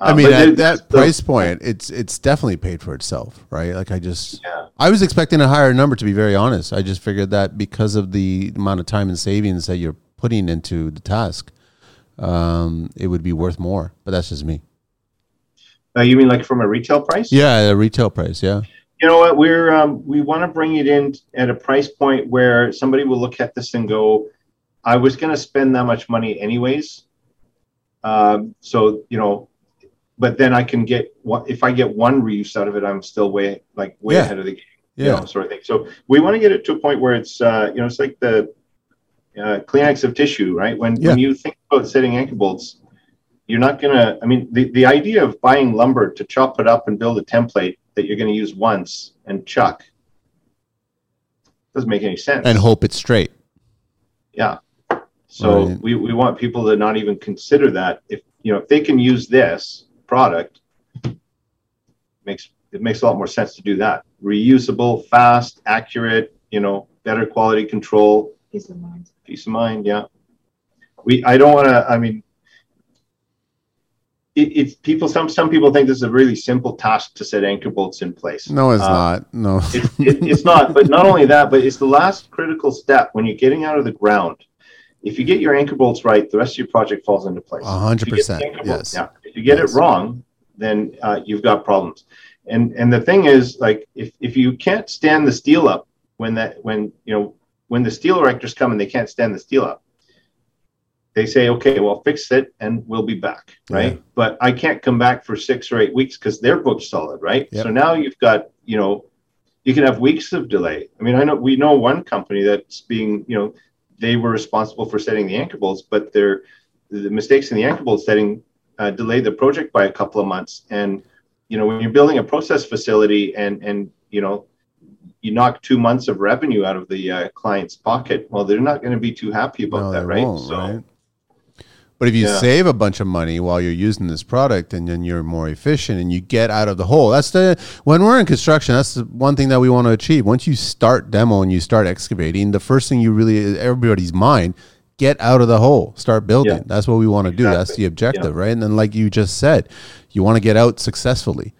uh, I mean, at that the, price point, it's it's definitely paid for itself, right? Like I just, yeah. I was expecting a higher number, to be very honest. I just figured that because of the amount of time and savings that you're putting into the task, um it would be worth more, but that's just me. Uh, you mean like from a retail price? Yeah, a retail price, yeah. You know what, we're um we want to bring it in at a price point where somebody will look at this and go, I was going to spend that much money anyways. Um so, you know, but then I can get what if I get one reuse out of it, I'm still way like way yeah. ahead of the game, yeah, you know, sort of thing. So we want to get it to a point where it's uh you know, it's like the Uh, Kleenex of tissue, right? When yeah. when you think about setting anchor bolts, you're not going to, I mean, the, the idea of buying lumber to chop it up and build a template that you're going to use once and chuck doesn't make any sense. And hope it's straight. Yeah. So right. we, we want people to not even consider that. If, you know, if they can use this product, it makes, it makes a lot more sense to do that. Reusable, fast, accurate, you know, better quality control. Peace of mind. Peace of mind, yeah. We, I don't want to. I mean, it, it's people. Some some people think this is a really simple task to set anchor bolts in place. No, it's uh, not. No, it, it, it's not. But not only that, but it's the last critical step when you're getting out of the ground. If you get your anchor bolts right, the rest of your project falls into place. A hundred percent. Yes. Yeah. If you get yes. it wrong, then uh, you've got problems. And and the thing is, like, if if you can't stand the steel up when that when you know. When the steel erectors come and they can't stand the steel up, they say, okay, well, fix it and we'll be back, right? Yeah. But I can't come back for six or eight weeks because they're booked solid, right? Yep. So now you've got, you know, you can have weeks of delay. I mean, I know we know one company that's being, you know, they were responsible for setting the anchor bolts, but their the mistakes in the anchor bolt setting uh, delayed the project by a couple of months. And, you know, when you're building a process facility and, and you know, you knock two months of revenue out of the uh, client's pocket, well, they're not going to be too happy about no, that, right? So, right? But if you yeah. save a bunch of money while you're using this product, and then you're more efficient and you get out of the hole, that's the, when we're in construction, that's the one thing that we want to achieve. Once you start demo and you start excavating, the first thing you really, everybody's mind, get out of the hole, start building. Yeah. That's what we want to exactly. do. That's the objective, yeah. right? And then like you just said, you want to get out successfully,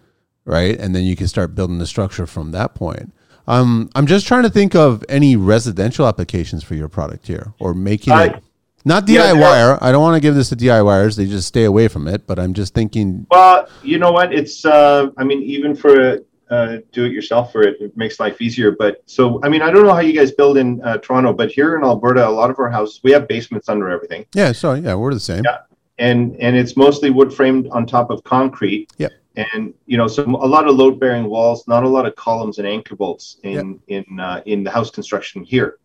right? And then you can start building the structure from that point. Um, I'm just trying to think of any residential applications for your product here, or making I, it not D I Y. Yeah, I don't want to give this to D I Yers; they just stay away from it. But I'm just thinking. Well, you know what? It's uh, I mean, even for a, uh, do it yourself, or it, it makes life easier. But so, I mean, I don't know how you guys build in uh, Toronto, but here in Alberta, a lot of our houses, we have basements under everything. Yeah. So yeah, we're the same. Yeah. And, and it's mostly wood framed on top of concrete. Yep. And, you know, some, a lot of load bearing walls, not a lot of columns and anchor bolts in, yep. in, uh, in the house construction here.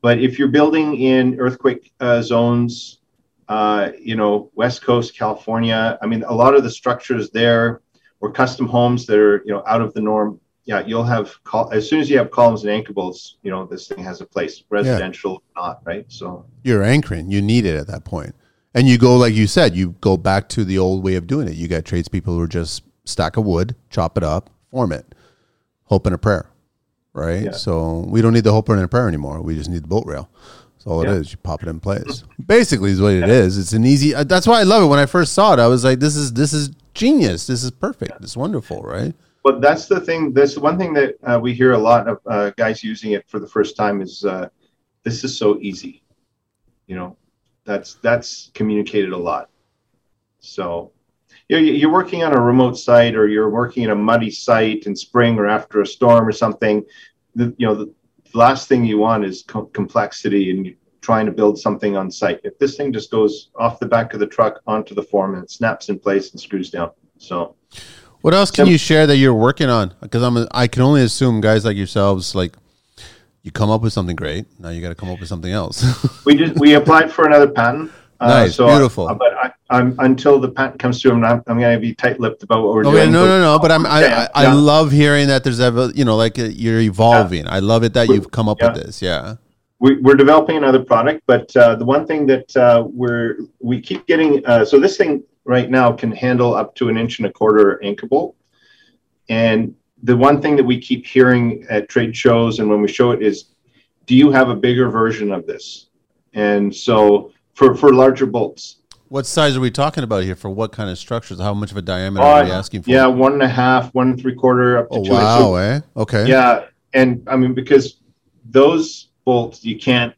But if you're building in earthquake uh, zones, uh, you know, West Coast, California, I mean, a lot of the structures there or custom homes that are, you know, out of the norm. Yeah. You'll have, col- as soon as you have columns and anchor bolts, you know, this thing has a place, residential, yeah. not right. So you're anchoring, you need it at that point. And you go, like you said, you go back to the old way of doing it. You got tradespeople who are just stack of wood, chop it up, form it, hope and a prayer, right? Yeah. So we don't need the hope and a prayer anymore. We just need the boat rail. That's all yeah. it is. You pop it in place. Basically is what it yeah. is. It's an easy, uh, that's why I love it. When I first saw it, I was like, this is, this is genius. This is perfect. Yeah. It's wonderful, right? But that's the thing. That's one thing that uh, we hear a lot of uh, guys using it for the first time is uh, this is so easy, you know? That's that's communicated a lot. So you know, you're working on a remote site or you're working in a muddy site in spring or after a storm or something. The, you know, the last thing you want is co- complexity and trying to build something on site. If this thing just goes off the back of the truck onto the form and it snaps in place and screws down. So what else can so, you share that you're working on? Because I'm a, I can only assume guys like yourselves, like, you come up with something great. Now you got to come up with something else. we just we applied for another patent. Uh, nice, so beautiful. I, but I, I'm until the patent comes through, I'm not, I'm going to be tight-lipped about what we're oh, doing. Yeah, no, no, no. But I'm I yeah, I, I yeah. love hearing that there's ever you know like uh, you're evolving. Yeah. I love it that we're, you've come up yeah. with this. Yeah, we, we're developing another product, but uh, the one thing that uh, we're we keep getting. Uh, so this thing right now can handle up to an inch and a quarter anchor bolt, and the one thing that we keep hearing at trade shows and when we show it is, do you have a bigger version of this? And so for, for larger bolts. What size are we talking about here for what kind of structures? How much of a diameter uh, are we asking for? Yeah, one and a half, one and three quarter, up to oh, two. Oh, wow, so, eh? Okay. Yeah, and I mean, because those bolts, you can't,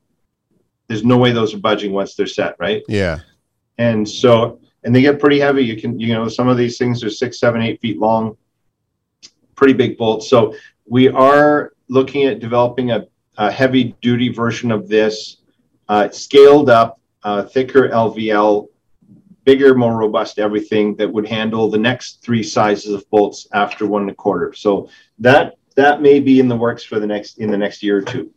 there's no way those are budging once they're set, right? Yeah. And so, and they get pretty heavy. You can, you know, some of these things are six, seven, eight feet long. Pretty big bolts. So we are looking at developing a, a heavy duty version of this, uh, scaled up, uh, thicker L V L, bigger, more robust, everything that would handle the next three sizes of bolts after one and a quarter. So that, that may be in the works for the next, in the next year or two.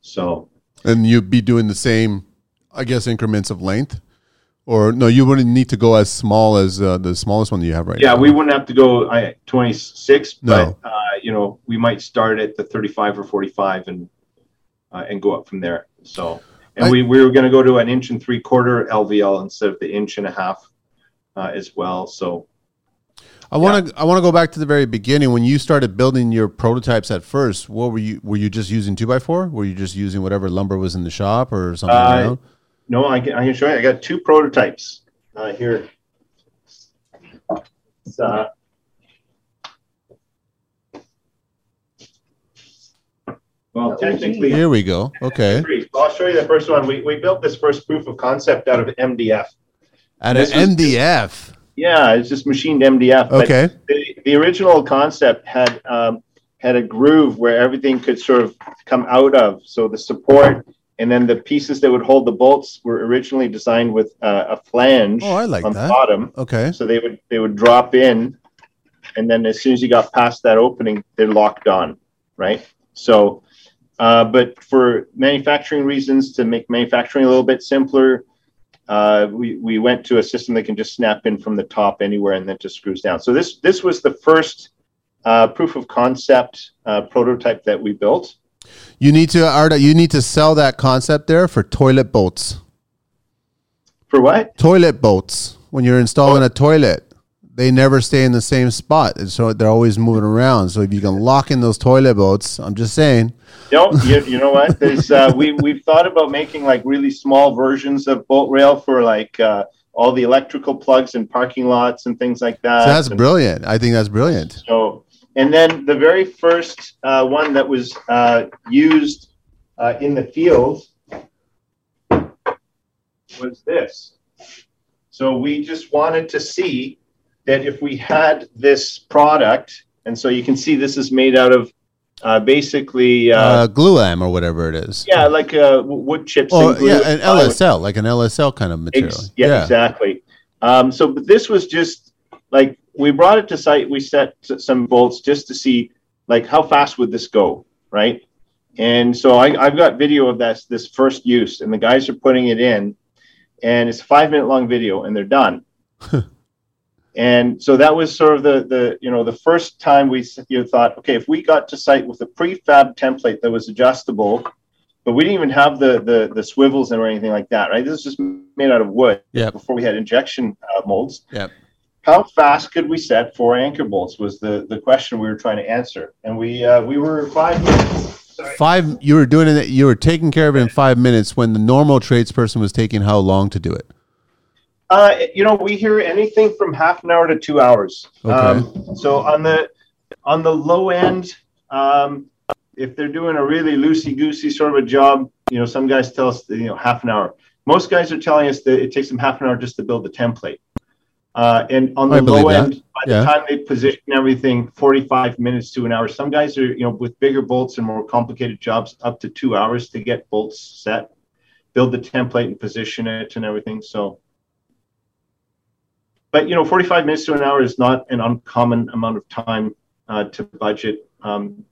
So, and you'd be doing the same, I guess, increments of length. Or no, you wouldn't need to go as small as uh, the smallest one you have right yeah, now. Yeah, we wouldn't have to go uh, twenty-six, no. but uh, you know, we might start at the thirty-five or forty-five and uh, and go up from there. So, and I, we, we were going to go to an inch and three quarter L V L instead of the inch and a half uh, as well. So, I want to yeah. I want to go back to the very beginning when you started building your prototypes. At first, what were you were you just using two by four? Were you just using whatever lumber was in the shop or something? Uh, around? No, I can, I can show you. I got two prototypes uh, here. It's, uh, well, technically. Here we go. Okay. I'll show you the first one. We we built this first proof of concept out of M D F. Out of M D F? Just, yeah, it's just machined M D F. Okay. But the, the original concept had um, had a groove where everything could sort of come out of. So the support... And then the pieces that would hold the bolts were originally designed with uh, a flange oh, I like on that. The bottom. Okay. So they would they would drop in, and then as soon as you got past that opening, they're locked on, right? So, uh, but for manufacturing reasons, to make manufacturing a little bit simpler, uh, we we went to a system that can just snap in from the top anywhere and then just screws down. So this this was the first uh, proof of concept uh, prototype that we built. You need to, Arda, you need to sell that concept there for toilet bolts. For what? Toilet bolts. When you're installing oh. a toilet, they never stay in the same spot. And so they're always moving around. So if you can lock in those toilet bolts, I'm just saying. No, you, you know what? There's, uh, we, we've thought about making like really small versions of bolt rail for like uh, all the electrical plugs in parking lots and things like that. So that's and, brilliant. I think that's brilliant. So. And then the very first uh, one that was uh, used uh, in the field was this. So we just wanted to see that if we had this product And so you can see this is made out of uh, basically... Uh, uh, glulam or whatever it is. Yeah, like uh, wood chips. Oh, and glue. Yeah, an L S L, like an L S L kind of material. Ex- yeah, yeah, exactly. Um, so but this was just like, we brought it to site. We set some bolts just to see like how fast would this go, right? And so I, I've got video of this, this first use, and the guys are putting it in, and it's a five-minute long video, and they're done. And so that was sort of the, the you know, the first time we you know, thought, okay, if we got to site with a prefab template that was adjustable, but we didn't even have the the, the swivels or anything like that, right? This is just made out of wood. Yep. Before we had injection uh, molds. Yep. How fast could we set four anchor bolts was the, the question we were trying to answer. And we uh, we were five minutes. Sorry. Five. You were doing it. You were taking care of it in five minutes when the normal tradesperson was taking how long to do it? Uh, you know, we hear anything from half an hour to two hours. Okay. Um, so on the on the low end, um, if they're doing a really loosey goosey sort of a job, you know, some guys tell us that, you know, half an hour. Most guys are telling us that it takes them half an hour just to build the template. Uh, and on the low that. end, by yeah. the time they position everything, forty-five minutes to an hour. Some guys are, you know, with bigger bolts and more complicated jobs, up to two hours to get bolts set, build the template and position it and everything. So, but, you know, forty-five minutes to an hour is not an uncommon amount of time uh, to budget. Um,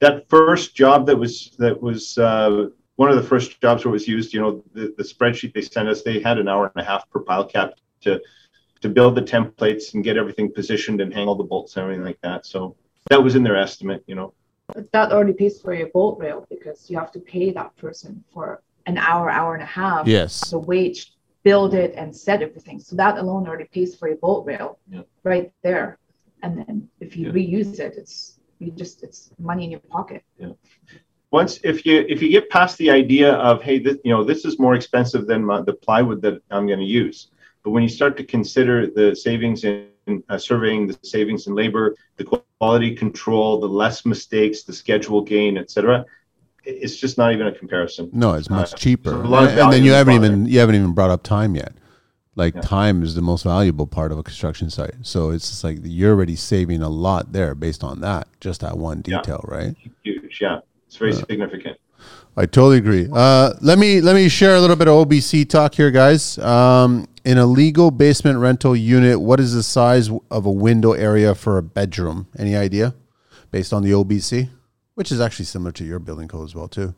that first job that was, that was uh, one of the first jobs where it was used, you know, the, the spreadsheet they sent us, they had an hour and a half per pile cap to to build the templates and get everything positioned and hang all the bolts and everything like that. So that was in their estimate, you know. That already pays for your bolt rail because you have to pay that person for an hour, hour and a half. Yes. The wage, build it and set everything. So that alone already pays for your bolt rail yeah. right there. And then if you yeah. reuse it, it's you just it's money in your pocket. Yeah. Once if you if you get past the idea of, hey, this, you know, this is more expensive than my, the plywood that I'm going to use. But when you start to consider the savings in uh, surveying, the savings in labor, the quality control, the less mistakes, the schedule gain, et cetera, it's just not even a comparison. No, it's much uh, cheaper. And, and then you haven't even you haven't even brought up time yet. Like yeah. time is the most valuable part of a construction site. So it's just like you're already saving a lot there based on that, just that one detail, yeah. right? Huge, yeah. It's very yeah. significant. I totally agree. Uh, let me let me share a little bit of O B C talk here, guys. Um, in a legal basement rental unit, what is the size of a window area for a bedroom? Any idea? Based on the O B C, which is actually similar to your building code as well, too.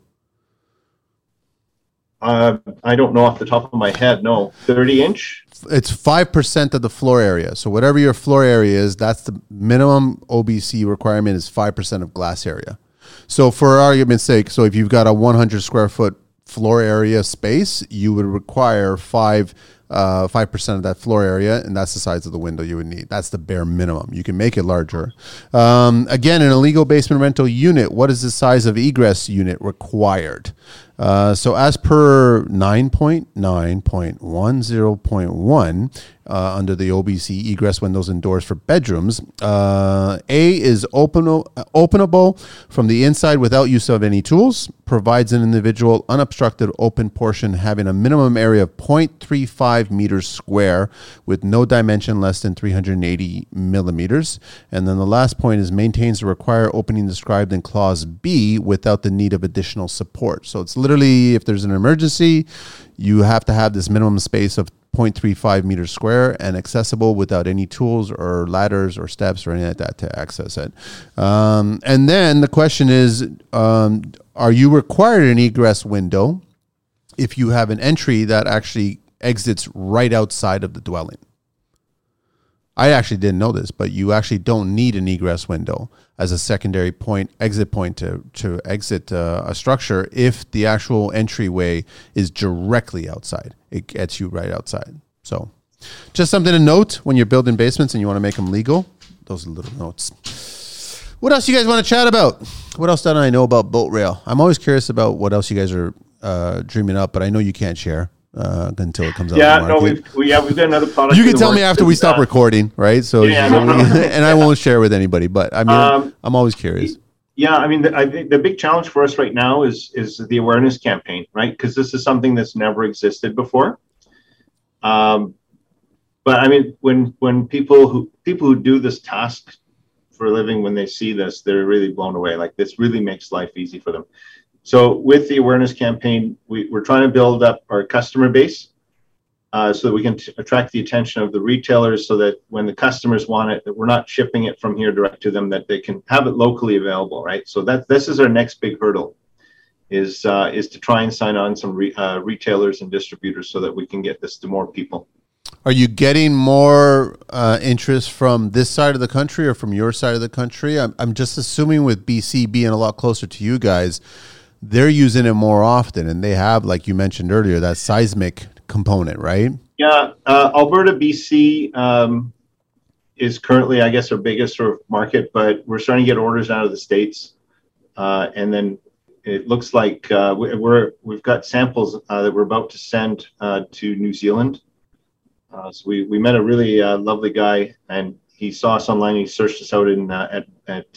Uh, I don't know off the top of my head. No, thirty inch. It's five percent of the floor area. So whatever your floor area is, that's the minimum O B C requirement is five percent of glass area. So for argument's sake, so if you've got a one hundred square foot floor area space, you would require five, uh, five percent of that floor area, and that's the size of the window you would need. That's the bare minimum. You can make it larger. Um, again, in a legal basement rental unit, what is the size of egress unit required? Uh, so as per nine point nine point ten point one uh, under the O B C egress windows and doors for bedrooms, uh, A is open, openable from the inside without use of any tools, provides an individual unobstructed open portion having a minimum area of zero point three five meters square with no dimension less than three hundred eighty millimeters. And then the last point is maintains the required opening described in clause B without the need of additional support. So it's literally, if there's an emergency, you have to have this minimum space of zero point three five meters square and accessible without any tools or ladders or steps or anything like that to access it. Um, and then the question is, um, are you required an egress window if you have an entry that actually exits right outside of the dwelling? I actually didn't know this, but you actually don't need an egress window as a secondary point, exit point to, to exit uh, a structure if the actual entryway is directly outside. It gets you right outside. So just something to note when you're building basements and you want to make them legal. Those are little notes. What else you guys want to chat about? What else don't I know about boat rail? I'm always curious about what else you guys are uh, dreaming up, but I know you can't share. Uh, until it comes out. Yeah, no, we've, we yeah, we've got another product. You can tell me after we stop uh, recording, right? So, yeah, no, no, no. And I won't share with anybody, but I mean, um, I'm always curious. Yeah, I mean, the, I think the big challenge for us right now is is the awareness campaign, right? Because this is something that's never existed before. Um, but I mean, when when people who people who do this task for a living, when they see this, they're really blown away. Like, this really makes life easy for them. So with the awareness campaign, we, we're trying to build up our customer base uh, so that we can t- attract the attention of the retailers, so that when the customers want it, that we're not shipping it from here direct to them, that they can have it locally available, right? So that this is our next big hurdle, is uh, is to try and sign on some re- uh, retailers and distributors so that we can get this to more people. Are you getting more uh, interest from this side of the country or from your side of the country? I'm, I'm just assuming with B C being a lot closer to you guys, they're using it more often, and they have, like you mentioned earlier, that seismic component, right? Yeah, uh, Alberta, B C um, is currently, I guess, our biggest sort of market, but we're starting to get orders out of the States, uh, and then it looks like uh, we're we've got samples uh, that we're about to send uh, to New Zealand. Uh, so we, we met a really uh, lovely guy, and he saw us online. He searched us out in uh, at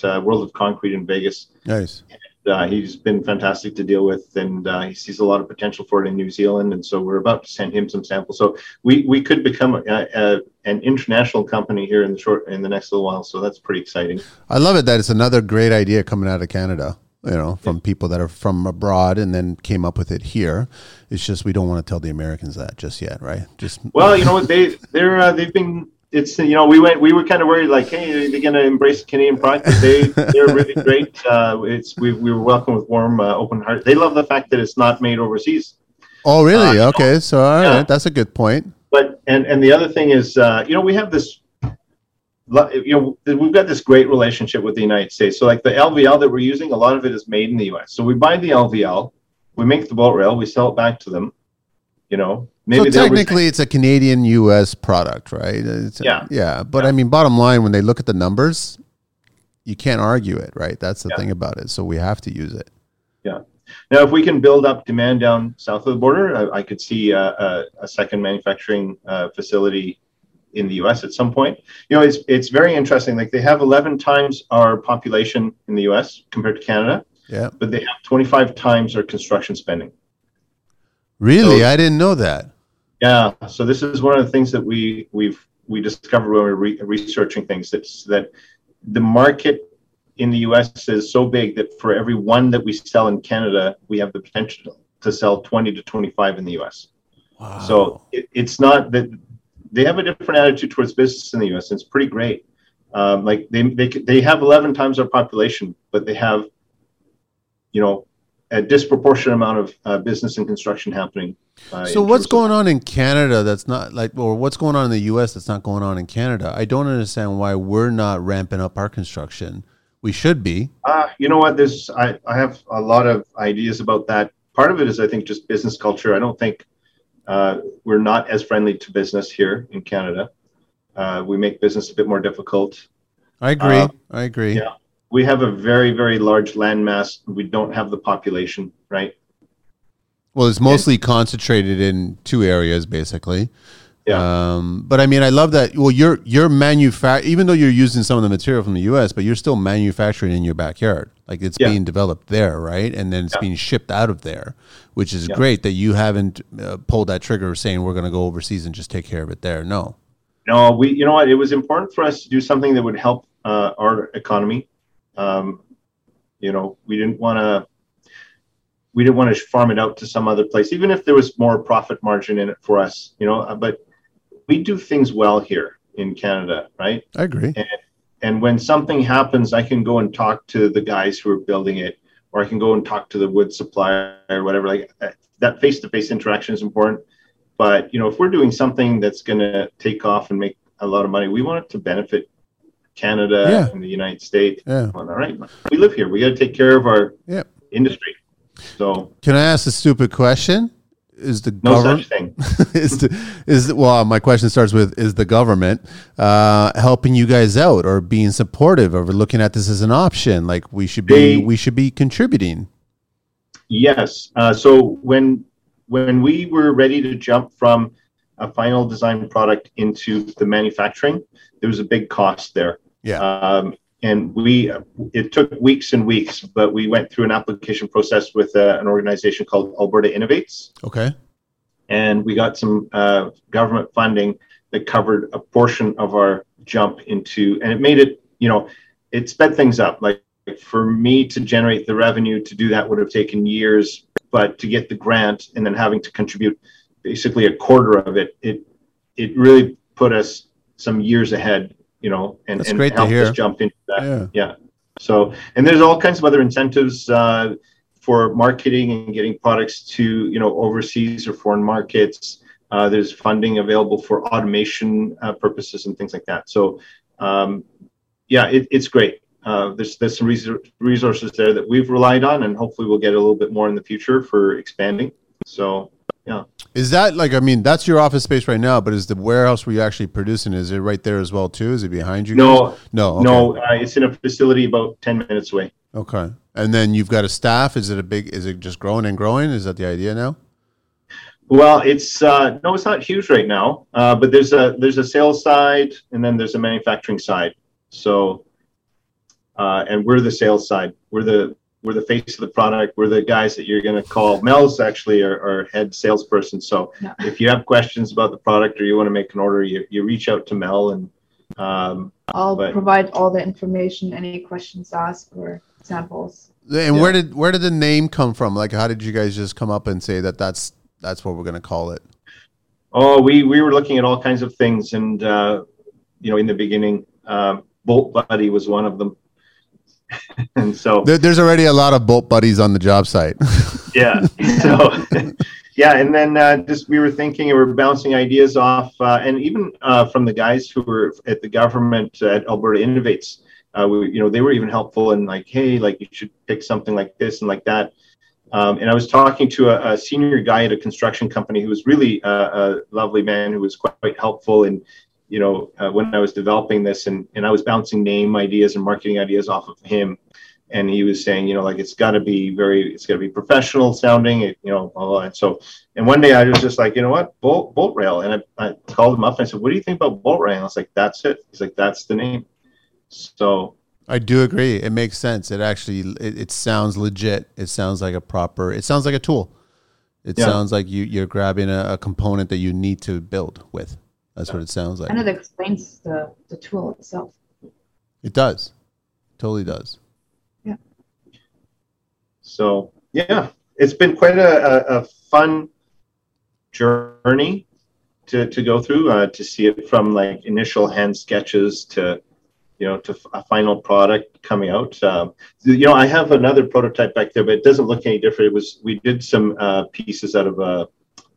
at uh, World of Concrete in Vegas. Nice. And, uh, he's been fantastic to deal with, and uh, he sees a lot of potential for it in New Zealand. And so we're about to send him some samples. So we, we could become a, a, an international company here in the short in the next little while. So that's pretty exciting. I love it that it's another great idea coming out of Canada. You know, from people that are from abroad and then came up with it here. It's just we don't want to tell the Americans that just yet, right? Just well, you know what they they're uh, they've been. It's you know we went we were kind of worried like, hey, are they going to embrace Canadian pride? But they they're really great. Uh, it's we we were welcomed with warm uh, open heart. They love the fact that it's not made overseas. Oh, really? Uh, okay, know? so all yeah. right, that's a good point. But and and the other thing is, uh, you know, we have this. You know, we've got this great relationship with the United States. So like the L V L that we're using, a lot of it is made in the U S. So we buy the L V L, we make the boat rail, we sell it back to them, you know. Maybe so technically re- it's a Canadian U S product, right? It's, yeah. Yeah. But yeah. I mean, bottom line, when they look at the numbers, you can't argue it, right? That's the yeah. thing about it. So we have to use it. Yeah. Now, if we can build up demand down south of the border, I, I could see uh, a, a second manufacturing uh, facility in the U S at some point. You know, it's it's very interesting. Like, they have eleven times our population in the U S compared to Canada. Yeah. But they have twenty-five times our construction spending. Really? So, I didn't know that. Yeah. So this is one of the things that we we've we discovered when we were re- researching things. That's that the market in the U S is so big that for every one that we sell in Canada, we have the potential to sell twenty to twenty-five in the U S. Wow. So it, it's not that they have a different attitude towards business in the U S. It's pretty great. Um, like they, they they have eleven times our population, but they have, you know, a disproportionate amount of uh, business and construction happening. Uh, so what's going on in Canada that's not like, or what's going on in the U S that's not going on in Canada? I don't understand why we're not ramping up our construction. We should be. Uh, you know what? There's I, I have a lot of ideas about that. Part of it is, I think, just business culture. I don't think Uh, we're not as friendly to business here in Canada. Uh, we make business a bit more difficult. I agree. Uh, I agree. Yeah. We have a very, very large landmass. We don't have the population, right? Well, it's mostly and, concentrated in two areas, basically. Yeah. Um, but I mean, I love that. Well, you're, you're manufa- even though you're using some of the material from the U S, but you're still manufacturing in your backyard. Like, it's yeah. being developed there, right? And then it's yeah. being shipped out of there, which is yeah. great that you haven't uh, pulled that trigger saying we're going to go overseas and just take care of it there. No. No, we, you know what? It was important for us to do something that would help uh, our economy. Um, you know, we didn't want to. We didn't want to farm it out to some other place, even if there was more profit margin in it for us, you know, but we do things well here in Canada, right? I agree. And, and when something happens, I can go and talk to the guys who are building it, or I can go and talk to the wood supplier or whatever. Like, that face-to-face interaction is important. But, you know, if we're doing something that's going to take off and make a lot of money, we want it to benefit Canada yeah. and the United States. Yeah. Well, all right. We live here. We got to take care of our yeah. industry. So, can I ask a stupid question? Is the no government, such thing. is the, is the, well, my question starts with, is the government uh, helping you guys out or being supportive or looking at this as an option? Like, we should be, they, we should be contributing. Yes. Uh, so when, when we were ready to jump from a final design product into the manufacturing, there was a big cost there. Yeah. Um, And we, it took weeks and weeks, but we went through an application process with uh, an organization called Alberta Innovates. Okay. And we got some uh, government funding that covered a portion of our jump into, and it made it, you know, it sped things up. Like for me to generate the revenue to do that would have taken years, but to get the grant and then having to contribute basically a quarter of it, it it really put us some years ahead, you know, and, and helped us jump into that. Yeah. yeah. So, and there's all kinds of other incentives uh, for marketing and getting products to, you know, overseas or foreign markets. Uh, there's funding available for automation uh, purposes and things like that. So, um, yeah, it, it's great. Uh, there's there's some res- resources there that we've relied on, and hopefully we'll get a little bit more in the future for expanding. So, yeah. Is that like, I mean, that's your office space right now, but is the warehouse where you're actually producing, is it right there as well too? Is it behind you? No, guys? no, okay. no. Uh, it's in a facility about ten minutes away. Okay. And then you've got a staff. Is it a big, is it just growing and growing? Is that the idea now? Well, it's uh, no, it's not huge right now, uh, but there's a there's a sales side and then there's a manufacturing side. So, uh, and we're the sales side. We're the we're the face of the product. We're the guys that you're going to call. Mel's actually our, our head salesperson. So, yeah. If you have questions about the product or you want to make an order, you you reach out to Mel, and um, I'll but, provide all the information, any questions asked, or samples. And yeah. where did where did the name come from? Like, how did you guys just come up and say that that's That's what we're going to call it? Oh, we, we were looking at all kinds of things. And, uh, you know, in the beginning, uh, Bolt Buddy was one of them. And so there, there's already a lot of Bolt Buddies on the job site. yeah. So, yeah. And then uh, just we were thinking and we were bouncing ideas off. Uh, and even uh, from the guys who were at the government at Alberta Innovates, uh, we, you know, they were even helpful and like, hey, like you should pick something like this and like that. Um, and I was talking to a, a senior guy at a construction company who was really a, a lovely man who was quite, quite helpful. And, you know, uh, when I was developing this and, and I was bouncing name ideas and marketing ideas off of him. And he was saying, you know, like, it's got to be very, it's got to be professional sounding, it, you know, blah, blah. And so, and one day I was just like, you know what, Bolt, Bolt Rail. And I, I called him up and I said, what do you think about Bolt Rail? And I was like, that's it. He's like, that's the name. So. I do agree. It makes sense. It actually, it, it sounds legit. It sounds like a proper, it sounds like a tool. It yeah. sounds like you, you're grabbing a, a component that you need to build with. That's what it sounds like. I know that explains the, the tool itself. It does. Totally does. Yeah. So, yeah, it's been quite a, a, a fun journey to, to go through, uh, to see it from like initial hand sketches to, you know, to a final product coming out. Um, you know, I have another prototype back there, but it doesn't look any different. It was, we did some uh, pieces out of uh,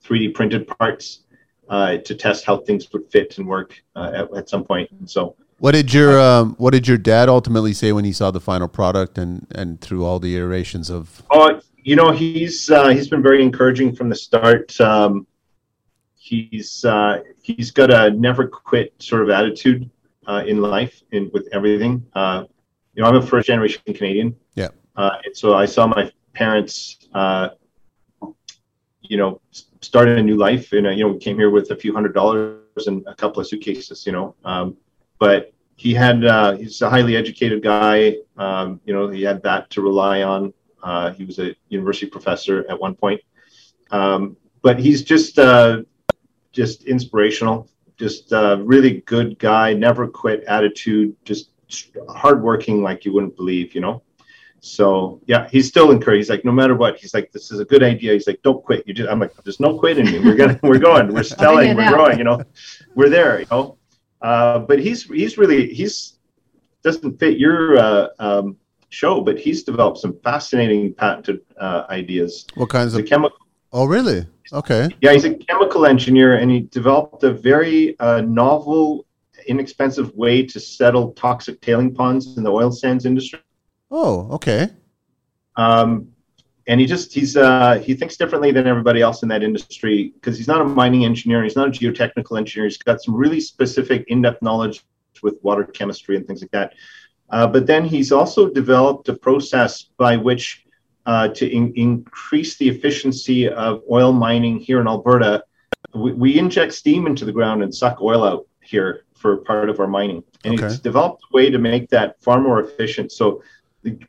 three D printed parts uh, to test how things would fit and work uh, at, at some point. And so, what did your um, what did your dad ultimately say when he saw the final product and, and through all the iterations of? Oh, you know, he's uh, he's been very encouraging from the start. Um, he's uh, he's got a never quit sort of attitude. Uh, in life and with everything. Uh, you know, I'm a first generation Canadian. Yeah. Uh, and so I saw my parents, uh, you know, start a new life. And, you know, we came here with a few hundred dollars and a couple of suitcases, you know. Um, but he had, uh, he's a highly educated guy. Um, you know, he had that to rely on. Uh, he was a university professor at one point. Um, but he's just, uh, just inspirational. Just a really good guy, never quit attitude, just hardworking like you wouldn't believe, you know? So, yeah, he's still encouraged. He's like, no matter what, he's like, this is a good idea. He's like, don't quit. You just, I'm like, there's no quit in me. We're gonna, we're going, we're selling, we're growing, you know? We're there, you know? Uh, but he's he's really, he's doesn't fit your uh, um, show, but he's developed some fascinating patented uh, ideas. What kinds the of? Chemical. Oh, really? Okay. Yeah, he's a chemical engineer, and he developed a very uh, novel, inexpensive way to settle toxic tailing ponds in the oil sands industry. Oh, okay. Um, and he just he's uh, he thinks differently than everybody else in that industry because he's not a mining engineer, he's not a geotechnical engineer. He's got some really specific, in-depth knowledge with water chemistry and things like that. Uh, but then he's also developed a process by which Uh, to in- increase the efficiency of oil mining here in Alberta. We, we inject steam into the ground and suck oil out here for part of our mining. And okay. It's developed a way to make that far more efficient. So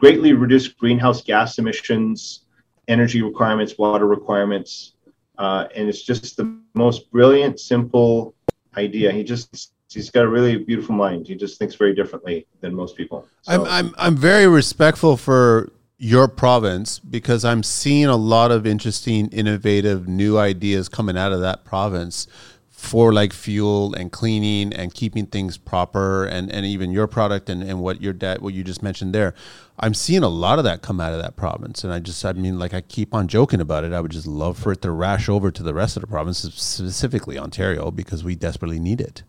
greatly reduce greenhouse gas emissions, energy requirements, water requirements. Uh, and it's just the most brilliant, simple idea. He just She's got a really beautiful mind. She just thinks very differently than most people. So. I'm, I'm I'm very respectful for your province because I'm seeing a lot of interesting, innovative, new ideas coming out of that province for like fuel and cleaning and keeping things proper and, and even your product and, and what your dad, what you just mentioned there. I'm seeing a lot of that come out of that province. And I just, I mean, like I keep on joking about it. I would just love for it to rash over to the rest of the provinces, specifically Ontario, because we desperately need it.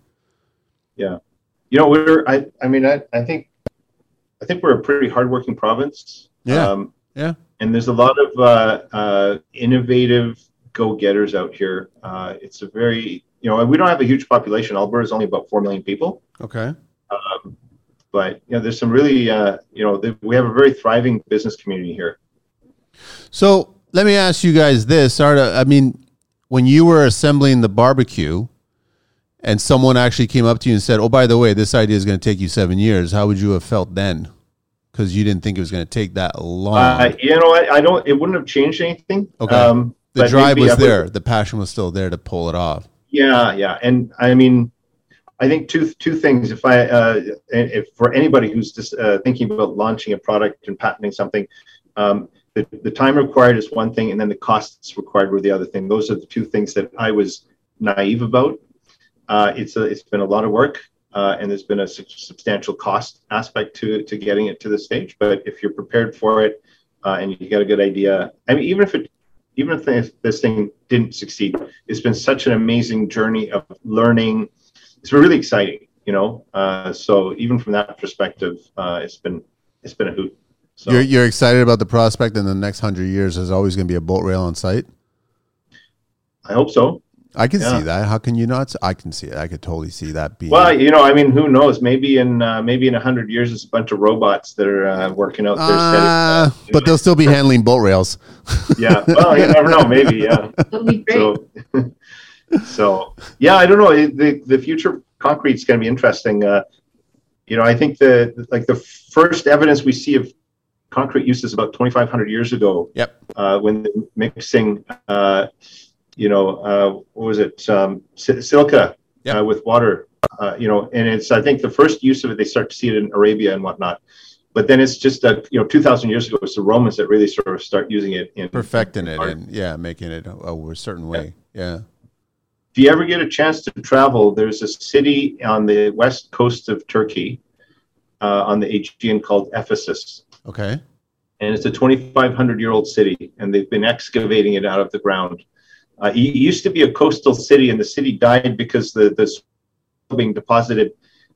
Yeah. You know, we're, I, I mean, I, I think, I think we're a pretty hardworking province. Yeah. Um, yeah. And there's a lot of uh, uh, innovative go-getters out here. Uh, it's a very, you know, we don't have a huge population. Alberta is only about four million people. Okay. Um, but, you know, there's some really, uh, you know, the, we have a very thriving business community here. So let me ask you guys this, Arda. I mean, when you were assembling the barbecue and someone actually came up to you and said, oh, by the way, this idea is going to take you seven years, how would you have felt then? Because you didn't think it was going to take that long. Uh, you know, I, I don't, it wouldn't have changed anything. Okay. Um, the drive was there. The passion was still there to pull it off. Yeah, yeah, and I mean, I think two two things. If I, uh, if for anybody who's just uh, thinking about launching a product and patenting something, um, the the time required is one thing, and then the costs required were the other thing. Those are the two things that I was naive about. Uh, it's a, it's been a lot of work, uh, and there's been a su- substantial cost aspect to to getting it to this stage. But if you're prepared for it, uh, and you got a good idea, I mean, even if it. Even if this, this thing didn't succeed, it's been such an amazing journey of learning. It's really exciting, you know. Uh, so even from that perspective, uh, it's been it's been a hoot. So you're, you're excited about the prospect in the next hundred years? There's always going to be a boat rail on site. I hope so. I can yeah. see that. How can you not? I can see it. I could totally see that being. Well, you know, I mean, who knows? Maybe in uh, maybe in a hundred years, it's a bunch of robots that are uh, working out there. Uh, uh, but they'll still be handling boat rails. Yeah. Well, you never know. Maybe. Yeah. That'll be great. So, so yeah, I don't know. The the future of concrete's going to be interesting. Uh, you know, I think the like the first evidence we see of concrete use is about twenty five hundred years ago. Yep. Uh, when the mixing. Uh, you know, uh, what was it? Um, silica yeah. uh, with water, uh, you know, and it's, I think the first use of it, they start to see it in Arabia and whatnot, but then it's just a, you know, two thousand years ago, it's the Romans that really sort of start using it in perfecting in it and yeah, making it a, a certain way. Yeah. yeah. If you ever get a chance to travel, there's a city on the west coast of Turkey, uh, on the Aegean called Ephesus. Okay. And it's a twenty-five hundred year old city and they've been excavating it out of the ground. Uh, it used to be a coastal city, and the city died because the the being deposited,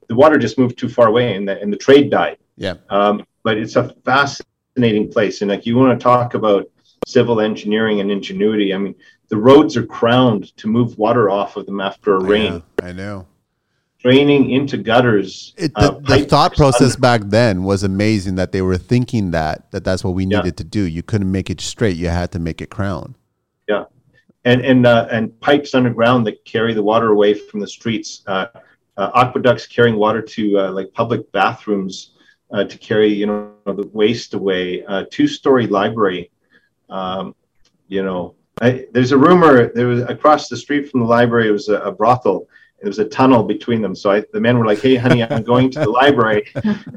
the water just moved too far away, and the and the trade died. Yeah. Um, but it's a fascinating place, and like you want to talk about civil engineering and ingenuity. I mean, the roads are crowned to move water off of them after a I rain. Know, I know. Draining into gutters. It, the, uh, the thought process under. back then was amazing. That they were thinking that that that's what we needed yeah. to do. You couldn't make it straight. You had to make it crown. Yeah. And and uh, and pipes underground that carry the water away from the streets, uh, uh, aqueducts carrying water to uh, like public bathrooms uh, to carry you know the waste away. Uh, two-story library, um, you know. I, there's a rumor there was across the street from the library. It was a, a brothel. There was a tunnel between them. So I, the men were like, hey, honey, I'm going to the library.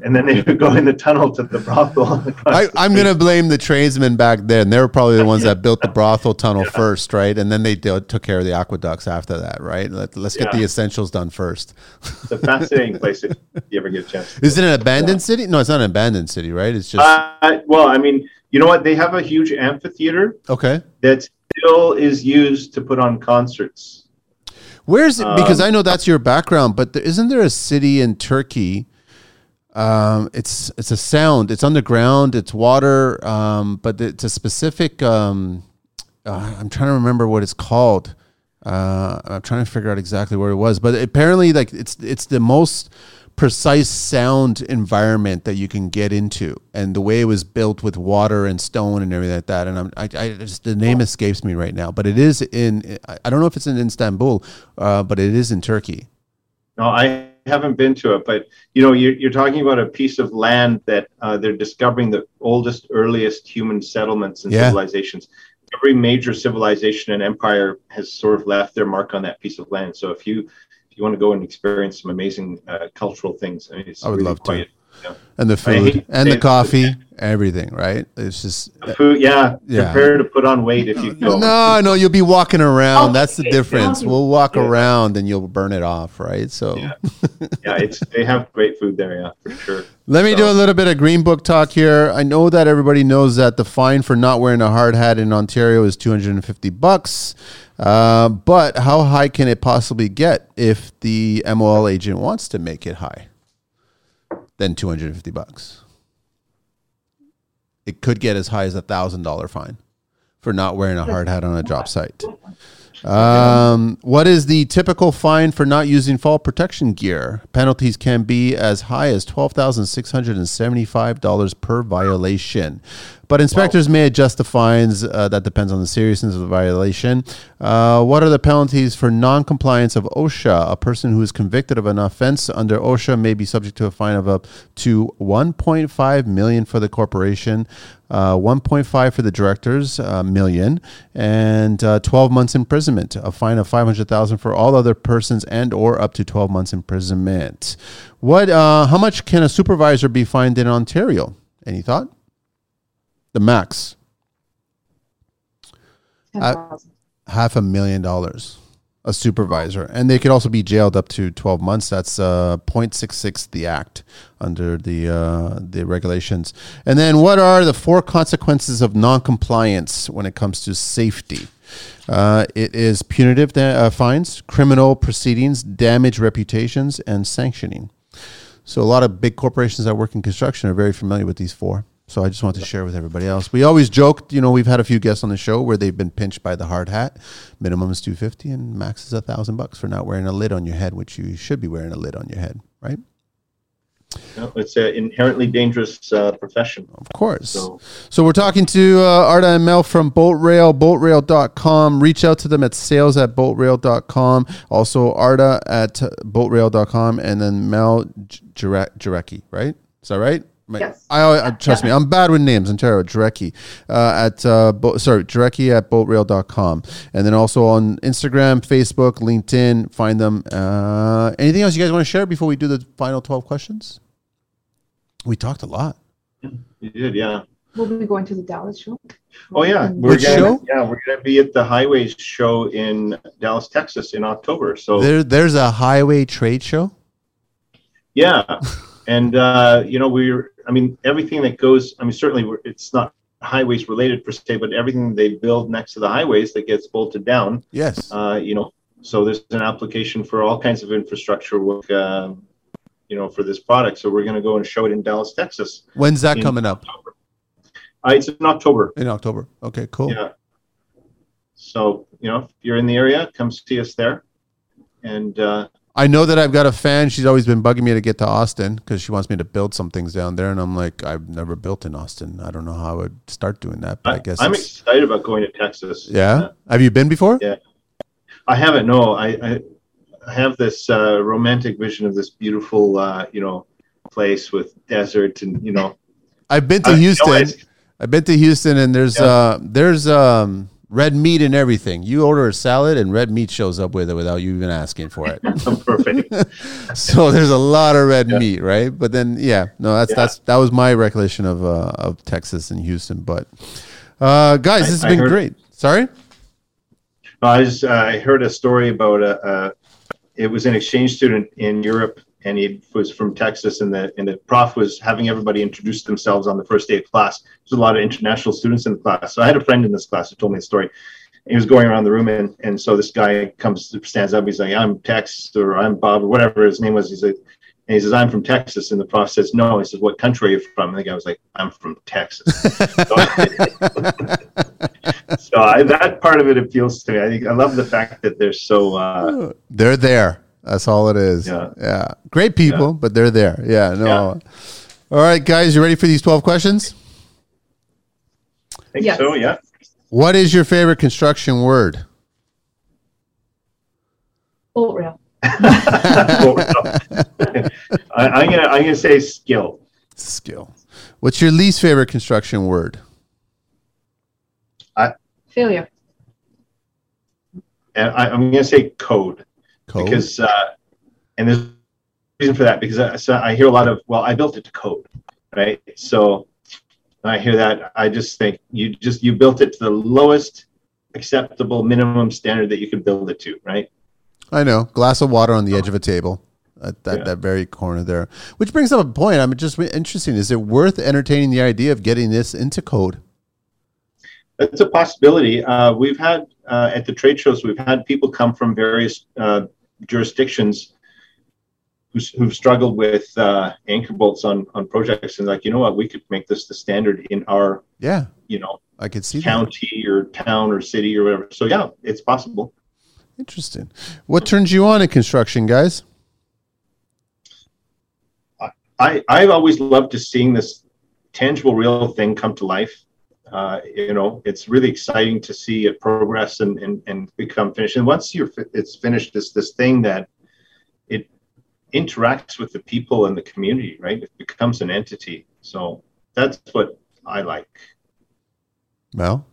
And then they would go in the tunnel to the brothel. I, I'm going to blame the tradesmen back then. They were probably the ones that built the brothel tunnel yeah. first, right? And then they d- took care of the aqueducts after that, right? Let, let's yeah. get the essentials done first. It's a fascinating place if you ever get a chance. Is it an abandoned yeah. city? No, it's not an abandoned city, right? It's just... Uh, well, I mean, you know what? They have a huge amphitheater. Okay. That still is used to put on concerts. Where's it? Because um, I know that's your background, but there, isn't there a city in Turkey? Um, it's it's a sound. It's underground. It's water, um, but it's a specific. Um, uh, I'm trying to remember what it's called. Uh, I'm trying to figure out exactly where it was, but apparently, like it's it's the most precise sound environment that you can get into, and the way it was built with water and stone and everything like that. And I'm, I, I just the name escapes me right now, but it is in. I don't know if it's in Istanbul, uh, but it is in Turkey. No, I haven't been to it, but you know, you're, you're talking about a piece of land that uh, they're discovering the oldest, earliest human settlements and yeah. civilizations. Every major civilization and empire has sort of left their mark on that piece of land. So if you you want to go and experience some amazing uh, cultural things. I mean, it's I would really love quiet, to. You know? And the food and the coffee, food. Everything, right? It's just the food. Yeah, yeah. Prepare to put on weight if you go. No, no, you'll be walking around. Oh, that's the difference. We'll walk yeah. around and you'll burn it off, right? So yeah, yeah it's they have great food there, yeah, for sure. Let me so. do a little bit of Green Book talk here. I know that everybody knows that the fine for not wearing a hard hat in Ontario is two hundred fifty bucks. Uh, but how high can it possibly get if the M O L agent wants to make it high? Then two hundred fifty bucks. It could get as high as a one thousand dollars fine for not wearing a hard hat on a job site. Um, what is the typical fine for not using fall protection gear? Penalties can be as high as twelve thousand six hundred seventy-five dollars per violation. But inspectors wow. may adjust the fines. Uh, that depends on the seriousness of the violation. Uh, what are the penalties for non-compliance of OSHA? A person who is convicted of an offense under OSHA may be subject to a fine of up to one point five million dollars for the corporation, uh, one point five million dollars for the directors, uh, million, and uh, twelve months imprisonment. A fine of five hundred thousand dollars for all other persons and or up to twelve months imprisonment. What? Uh, how much can a supervisor be fined in Ontario? Any thought? The max, uh, half a million dollars, a supervisor. And they could also be jailed up to twelve months. That's uh, point six six the act under the uh, the regulations. And then what are the four consequences of non-compliance when it comes to safety? Uh, it is punitive da- uh, fines, criminal proceedings, damage reputations, and sanctioning. So a lot of big corporations that work in construction are very familiar with these four. So I just wanted to share with everybody else. We always joked, you know, we've had a few guests on the show where they've been pinched by the hard hat. Minimum is two hundred fifty dollars and max is one thousand dollars for not wearing a lid on your head, which you should be wearing a lid on your head, right? No, it's an inherently dangerous uh, profession. Of course. So, so we're talking to uh, Arda and Mel from Bolt Rail, bolt rail dot com. Reach out to them at sales at bolt rail dot com. Also Arda at bolt rail dot com and then Mel Jarecki, right? Is that right? My, yes. I, I trust yeah. me. I'm bad with names. Ontario Jarecki uh, at uh, bo- sorry Jarecki at bolt rail dot com, and then also on Instagram, Facebook, LinkedIn. Find them. Uh, anything else you guys want to share before we do the final twelve questions? We talked a lot. Yeah, you did, yeah. We'll be going to the Dallas show. Oh yeah, we're Which gonna, show? Yeah, we're going to be at the Highways show in Dallas, Texas, in October. So there, there's a highway trade show. Yeah. And, uh, you know, we're, I mean, everything that goes, I mean, certainly we're, it's not highways related per se, but everything they build next to the highways that gets bolted down. Yes. Uh, you know, so there's an application for all kinds of infrastructure work, uh, you know, for this product. So we're going to go and show it in Dallas, Texas. When's that coming up? Uh, it's in October. In October. Okay, cool. Yeah. So, you know, if you're in the area, come see us there. And, uh, I know that I've got a fan. She's always been bugging me to get to Austin because she wants me to build some things down there. And I'm like, I've never built in Austin. I don't know how I would start doing that. But I, I guess I'm excited about going to Texas. Yeah. Uh, have you been before? Yeah. I haven't. No, I, I, I have this uh, romantic vision of this beautiful, uh, you know, place with desert and, you know, I've been to uh, Houston. You know, I've been to Houston and there's yeah. uh, there's um. red meat and everything. You order a salad and red meat shows up with it without you even asking for it. Perfect. So there's a lot of red yeah. meat, right? But then, yeah, no, that's yeah. that's that was my recollection of uh, of Texas and Houston. But uh, guys, this has I, been I heard, great. Sorry, I just uh, I heard a story about a, a. It was an exchange student in Europe, and he was from Texas, and the and the prof was having everybody introduce themselves on the first day of class. There's a lot of international students in the class. So I had a friend in this class who told me a story. He was going around the room, and, and so this guy comes, stands up. He's like, I'm Tex, or I'm Bob, or whatever his name was. He's like, and he says, I'm from Texas. And the prof says, no. He says, what country are you from? And the guy was like, I'm from Texas. So, so I, that part of it appeals to me. I think I love the fact that they're so... Uh, they're there. That's all it is. Yeah. yeah. Great people, yeah. but they're there. Yeah. No. Yeah. All right, guys, you ready for these twelve questions? I think yes. so, yeah. What is your favorite construction word? Bolt rail. I, I'm gonna I'm gonna say skill. Skill. What's your least favorite construction word? I, Failure. And I, I'm gonna say code. Code? Because uh, And there's a reason for that, because I, so I hear a lot of, well, I built it to code, right? So when I hear that, I just think you just, you built it to the lowest acceptable minimum standard that you could build it to, right? I know. Glass of water on the edge of a table. At that, yeah. that very corner there, which brings up a point. I'm just interesting. Is it worth entertaining the idea of getting this into code? That's a possibility. Uh, we've had uh, at the trade shows, we've had people come from various uh, jurisdictions who's, who've struggled with uh, anchor bolts on on projects, and like, you know what, we could make this the standard in our yeah, you know, I could see county that. or town or city or whatever. So yeah, it's possible. Interesting. What turns you on in construction, guys? I, I've always loved just seeing this tangible, real thing come to life. Uh, you know, it's really exciting to see it progress and, and, and become finished. And once you're fi- it's finished, it's this thing that it interacts with the people and the community, right? It becomes an entity. So that's what I like. Mel?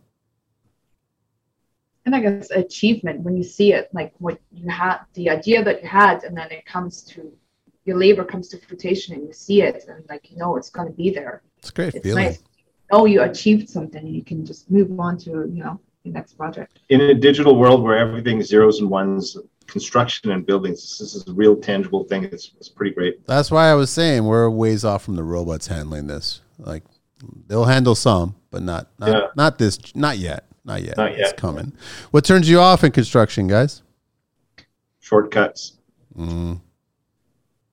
And I guess achievement, when you see it, like what you had, the idea that you had, and then it comes to, your labor comes to fruition and you see it and like, you know, it's going to be there. It's a great it's feeling. Nice. Oh, you achieved something and you can just move on to, you know, the next project. In a digital world where everything zeros and ones, construction and buildings, this is a real tangible thing. It's, it's pretty great. That's why I was saying we're ways off from the robots handling this. Like they'll handle some, but not, not, yeah. not this, not yet, not yet. Not yet. It's coming. What turns you off in construction, guys? Shortcuts. Mm-hmm.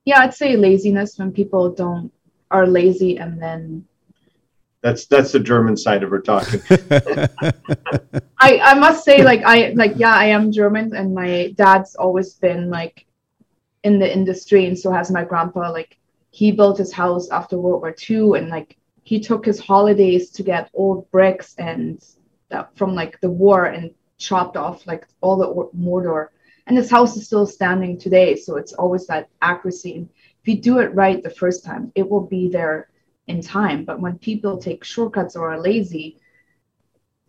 Yeah, I'd say laziness, when people don't are lazy and then that's that's the German side of her talking. I, I must say like I like yeah, I am German and my dad's always been like in the industry, and so has my grandpa. Like he built his house after World War Two, and like he took his holidays to get old bricks and that from like the war and chopped off like all the mortar. And this house is still standing today, so it's always that accuracy. And if you do it right the first time, it will be there in time. But when people take shortcuts or are lazy,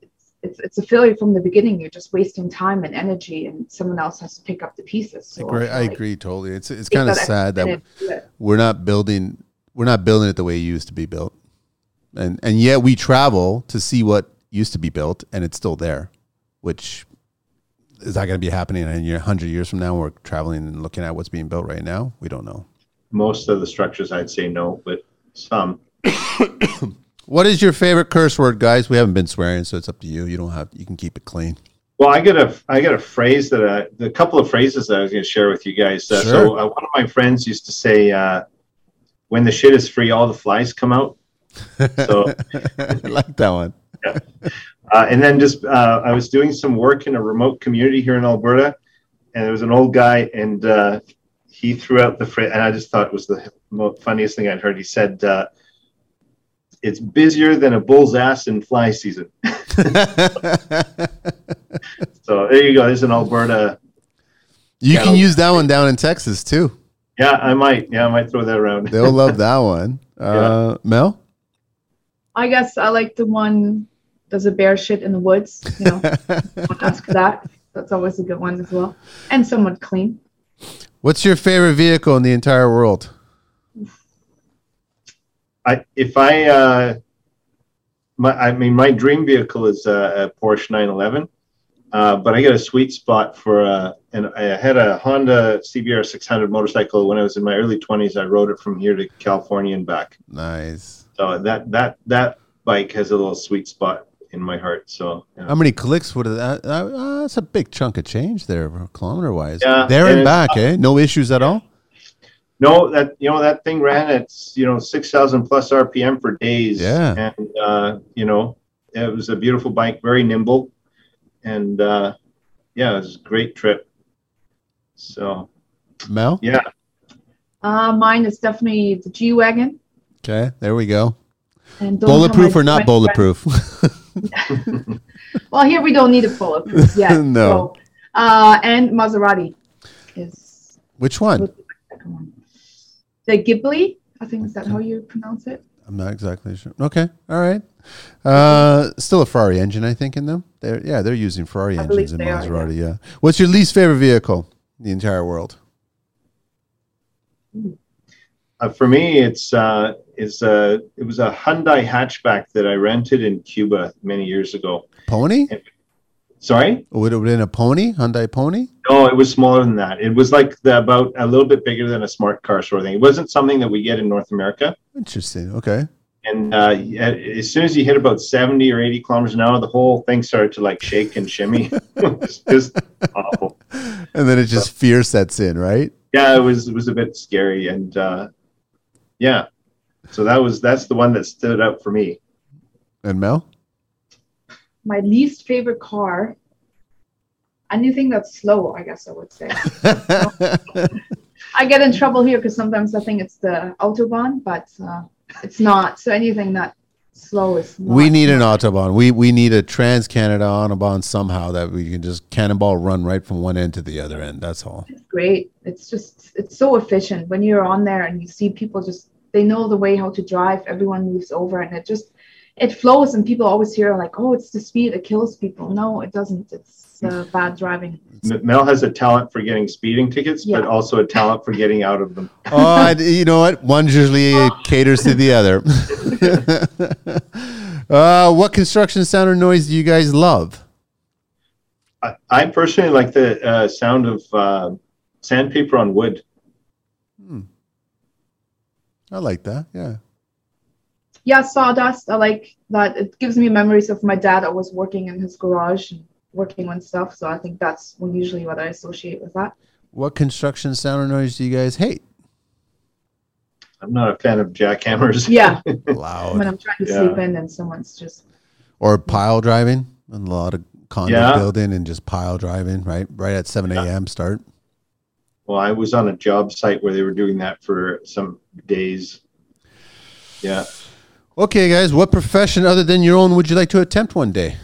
it's it's, it's a failure from the beginning. You're just wasting time and energy, and someone else has to pick up the pieces. So I agree, I like, agree totally. It's it's kind of sad that we're not building we're not building it the way it used to be built, and and yet we travel to see what used to be built, and it's still there, which. Is that going to be happening in a year, one hundred years from now? We're traveling and looking at what's being built right now. We don't know. Most of the structures, I'd say no, but some. What is your favorite curse word, guys? We haven't been swearing, so it's up to you. You don't have. You can keep it clean. Well, I got a, I got a phrase that I, a couple of phrases that I was going to share with you guys. Uh, sure. So uh, one of my friends used to say, uh, "When the shit is free, all the flies come out." So I like that one. Yeah. Uh, and then just uh, I was doing some work in a remote community here in Alberta, and there was an old guy, and uh, he threw out the phrase, and I just thought it was the most funniest thing I'd heard. He said, uh, "It's busier than a bull's ass in fly season." So there you go. There's an Alberta. You can use that one down in Texas too. Yeah, I might. Yeah, I might throw that around. They'll love that one. Uh, yeah. Mel? I guess I like the one. Does a bear shit in the woods? You know, don't ask for that. That's always a good one as well. And somewhat clean. What's your favorite vehicle in the entire world? I, if I, uh, my, I mean, my dream vehicle is a, a Porsche nine eleven, uh, but I got a sweet spot for a, and I had a Honda C B R six hundred motorcycle when I was in my early twenties. I rode it from here to California and back. Nice. So that, that, that bike has a little sweet spot in my heart. So yeah. How many clicks would that uh, that's a big chunk of change there kilometer wise. Yeah, there and, and back uh, eh no issues at all. No, that you know that thing ran at you know six thousand plus R P M for days. Yeah. And uh you know it was a beautiful bike, very nimble, and uh yeah, it was a great trip. So Mel? Yeah. Uh mine is definitely the G-Wagon. Okay, there we go. And bulletproof or not bulletproof? Well, here we don't need a bulletproof yet. No. So, uh, and Maserati is. Which one? The Ghibli, I think. Is that how you pronounce it? I'm not exactly sure. Okay. All right. Uh, still a Ferrari engine, I think, in them. They're, yeah, they're using Ferrari I engines in Maserati. Are, yeah. yeah. What's your least favorite vehicle in the entire world? Uh, for me, it's uh, is uh, it was a Hyundai hatchback that I rented in Cuba many years ago. Pony? And, sorry? Would it have been a pony? Hyundai pony? No, it was smaller than that. It was like the, about a little bit bigger than a smart car sort of thing. It wasn't something that we get in North America. Interesting. Okay. And uh, as soon as you hit about seventy or eighty kilometers an hour, the whole thing started to like shake and shimmy. It's just awful. And then it just so, fear sets in, right? Yeah, it was it was a bit scary. And uh, yeah, so that was that's the one that stood out for me. And Mel? My least favorite car, anything that's slow, I guess I would say. I get in trouble here because sometimes I think it's the Autobahn, but... Uh, it's not. So anything that slow is not. We need an Autobahn. We we need a Trans-Canada Autobahn somehow that we can just cannonball run right from one end to the other end. That's all. It's great. It's just, it's so efficient. When you're on there and you see people just, they know the way how to drive. Everyone moves over and it just, it flows. And people always hear like, oh, it's the speed. It kills people. No, it doesn't. It's uh, bad driving. Mel has a talent for getting speeding tickets, yeah. But also a talent for getting out of them. Oh, I, you know what? One usually caters to the other. uh, what construction sound or noise do you guys love? I, I personally like the uh, sound of uh, sandpaper on wood. Hmm. I like that. Yeah. Yeah, sawdust. I like that. It gives me memories of my dad always working in his garage and working on stuff. So I think that's usually what I associate with that. What construction sound or noise do you guys hate? I'm not a fan of jackhammers. Yeah. Loud. When I'm trying to yeah. sleep in and someone's just. Or pile driving. A lot of condo yeah. building and just pile driving, right? Right at seven a.m. Yeah. start. Well, I was on a job site where they were doing that for some days. Yeah. Okay, guys, what profession other than your own would you like to attempt one day?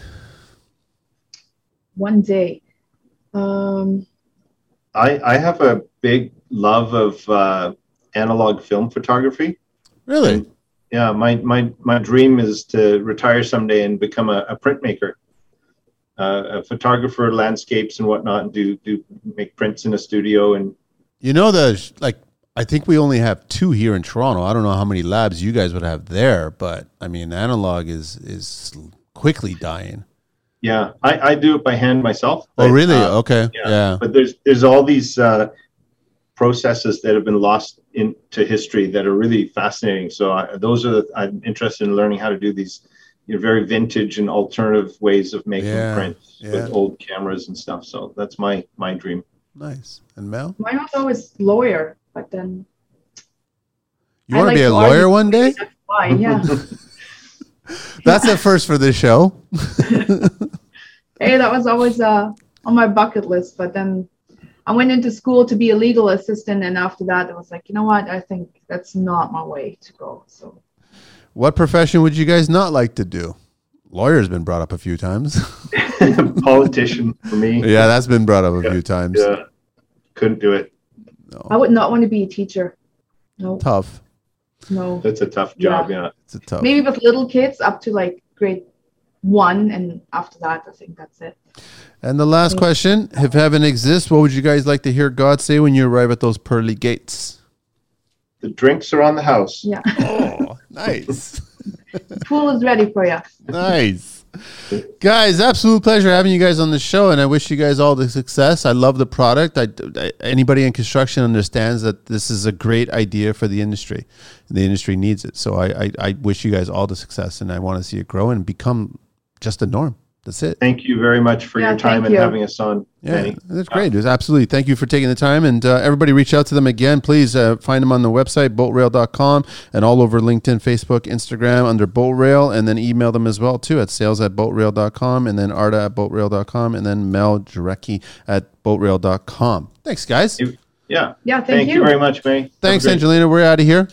One day. Um, I I have a big love of uh, analog film photography. Really? And, yeah, my, my, my dream is to retire someday and become a, a printmaker, uh, a photographer, landscapes and whatnot, and do, do make prints in a studio. And you know, the, like, I think we only have two here in Toronto. I don't know how many labs you guys would have there, but I mean, analog is is quickly dying. Yeah, I, I do it by hand myself. Oh, but, really? Uh, okay. Yeah. yeah. But there's there's all these uh, processes that have been lost into history that are really fascinating. So I, those are the, I'm interested in learning how to do these, you know, very vintage and alternative ways of making yeah. prints yeah. with old cameras and stuff. So that's my my dream. Nice. And Mel? Mine was always lawyer. But then you want to like be a lawyer, lawyer one day? That's fine, yeah. That's a first for this show. Hey, that was always uh, on my bucket list. But then I went into school to be a legal assistant. And after that, I was like, you know what? I think that's not my way to go. So, what profession would you guys not like to do? Lawyer's been brought up a few times. Politician for me. Yeah, that's been brought up a yeah, few times. Yeah. Couldn't do it. No. I would not want to be a teacher. No. Nope. Tough. No. That's a tough job, yeah. yeah. It's a tough. Maybe with little kids up to like grade one, and after that, I think that's it. And the last question, if heaven exists, what would you guys like to hear God say when you arrive at those pearly gates? The drinks are on the house. Yeah. Oh, nice. The pool is ready for you. Nice. Guys, absolute pleasure having you guys on the show, and I wish you guys all the success. I love the product. I, I, anybody in construction understands that this is a great idea for the industry. The industry needs it. So I, I, I wish you guys all the success, and I want to see it grow and become just the norm. That's it. Thank you very much for yeah, your time and you. having us on. Yeah, Penny. That's great. It was absolutely. Thank you for taking the time. And uh, everybody reach out to them again. Please uh, find them on the website, Boltrail dot com, and all over LinkedIn, Facebook, Instagram under Boltrail. And then email them as well, too, at sales at Boltrail dot com, and then Arda at Boltrail dot com, and then Mel Jarecki at Boltrail dot com. Thanks, guys. Yeah. Yeah, thank, thank you. you very much, May. Thanks, Angelina. We're out of here.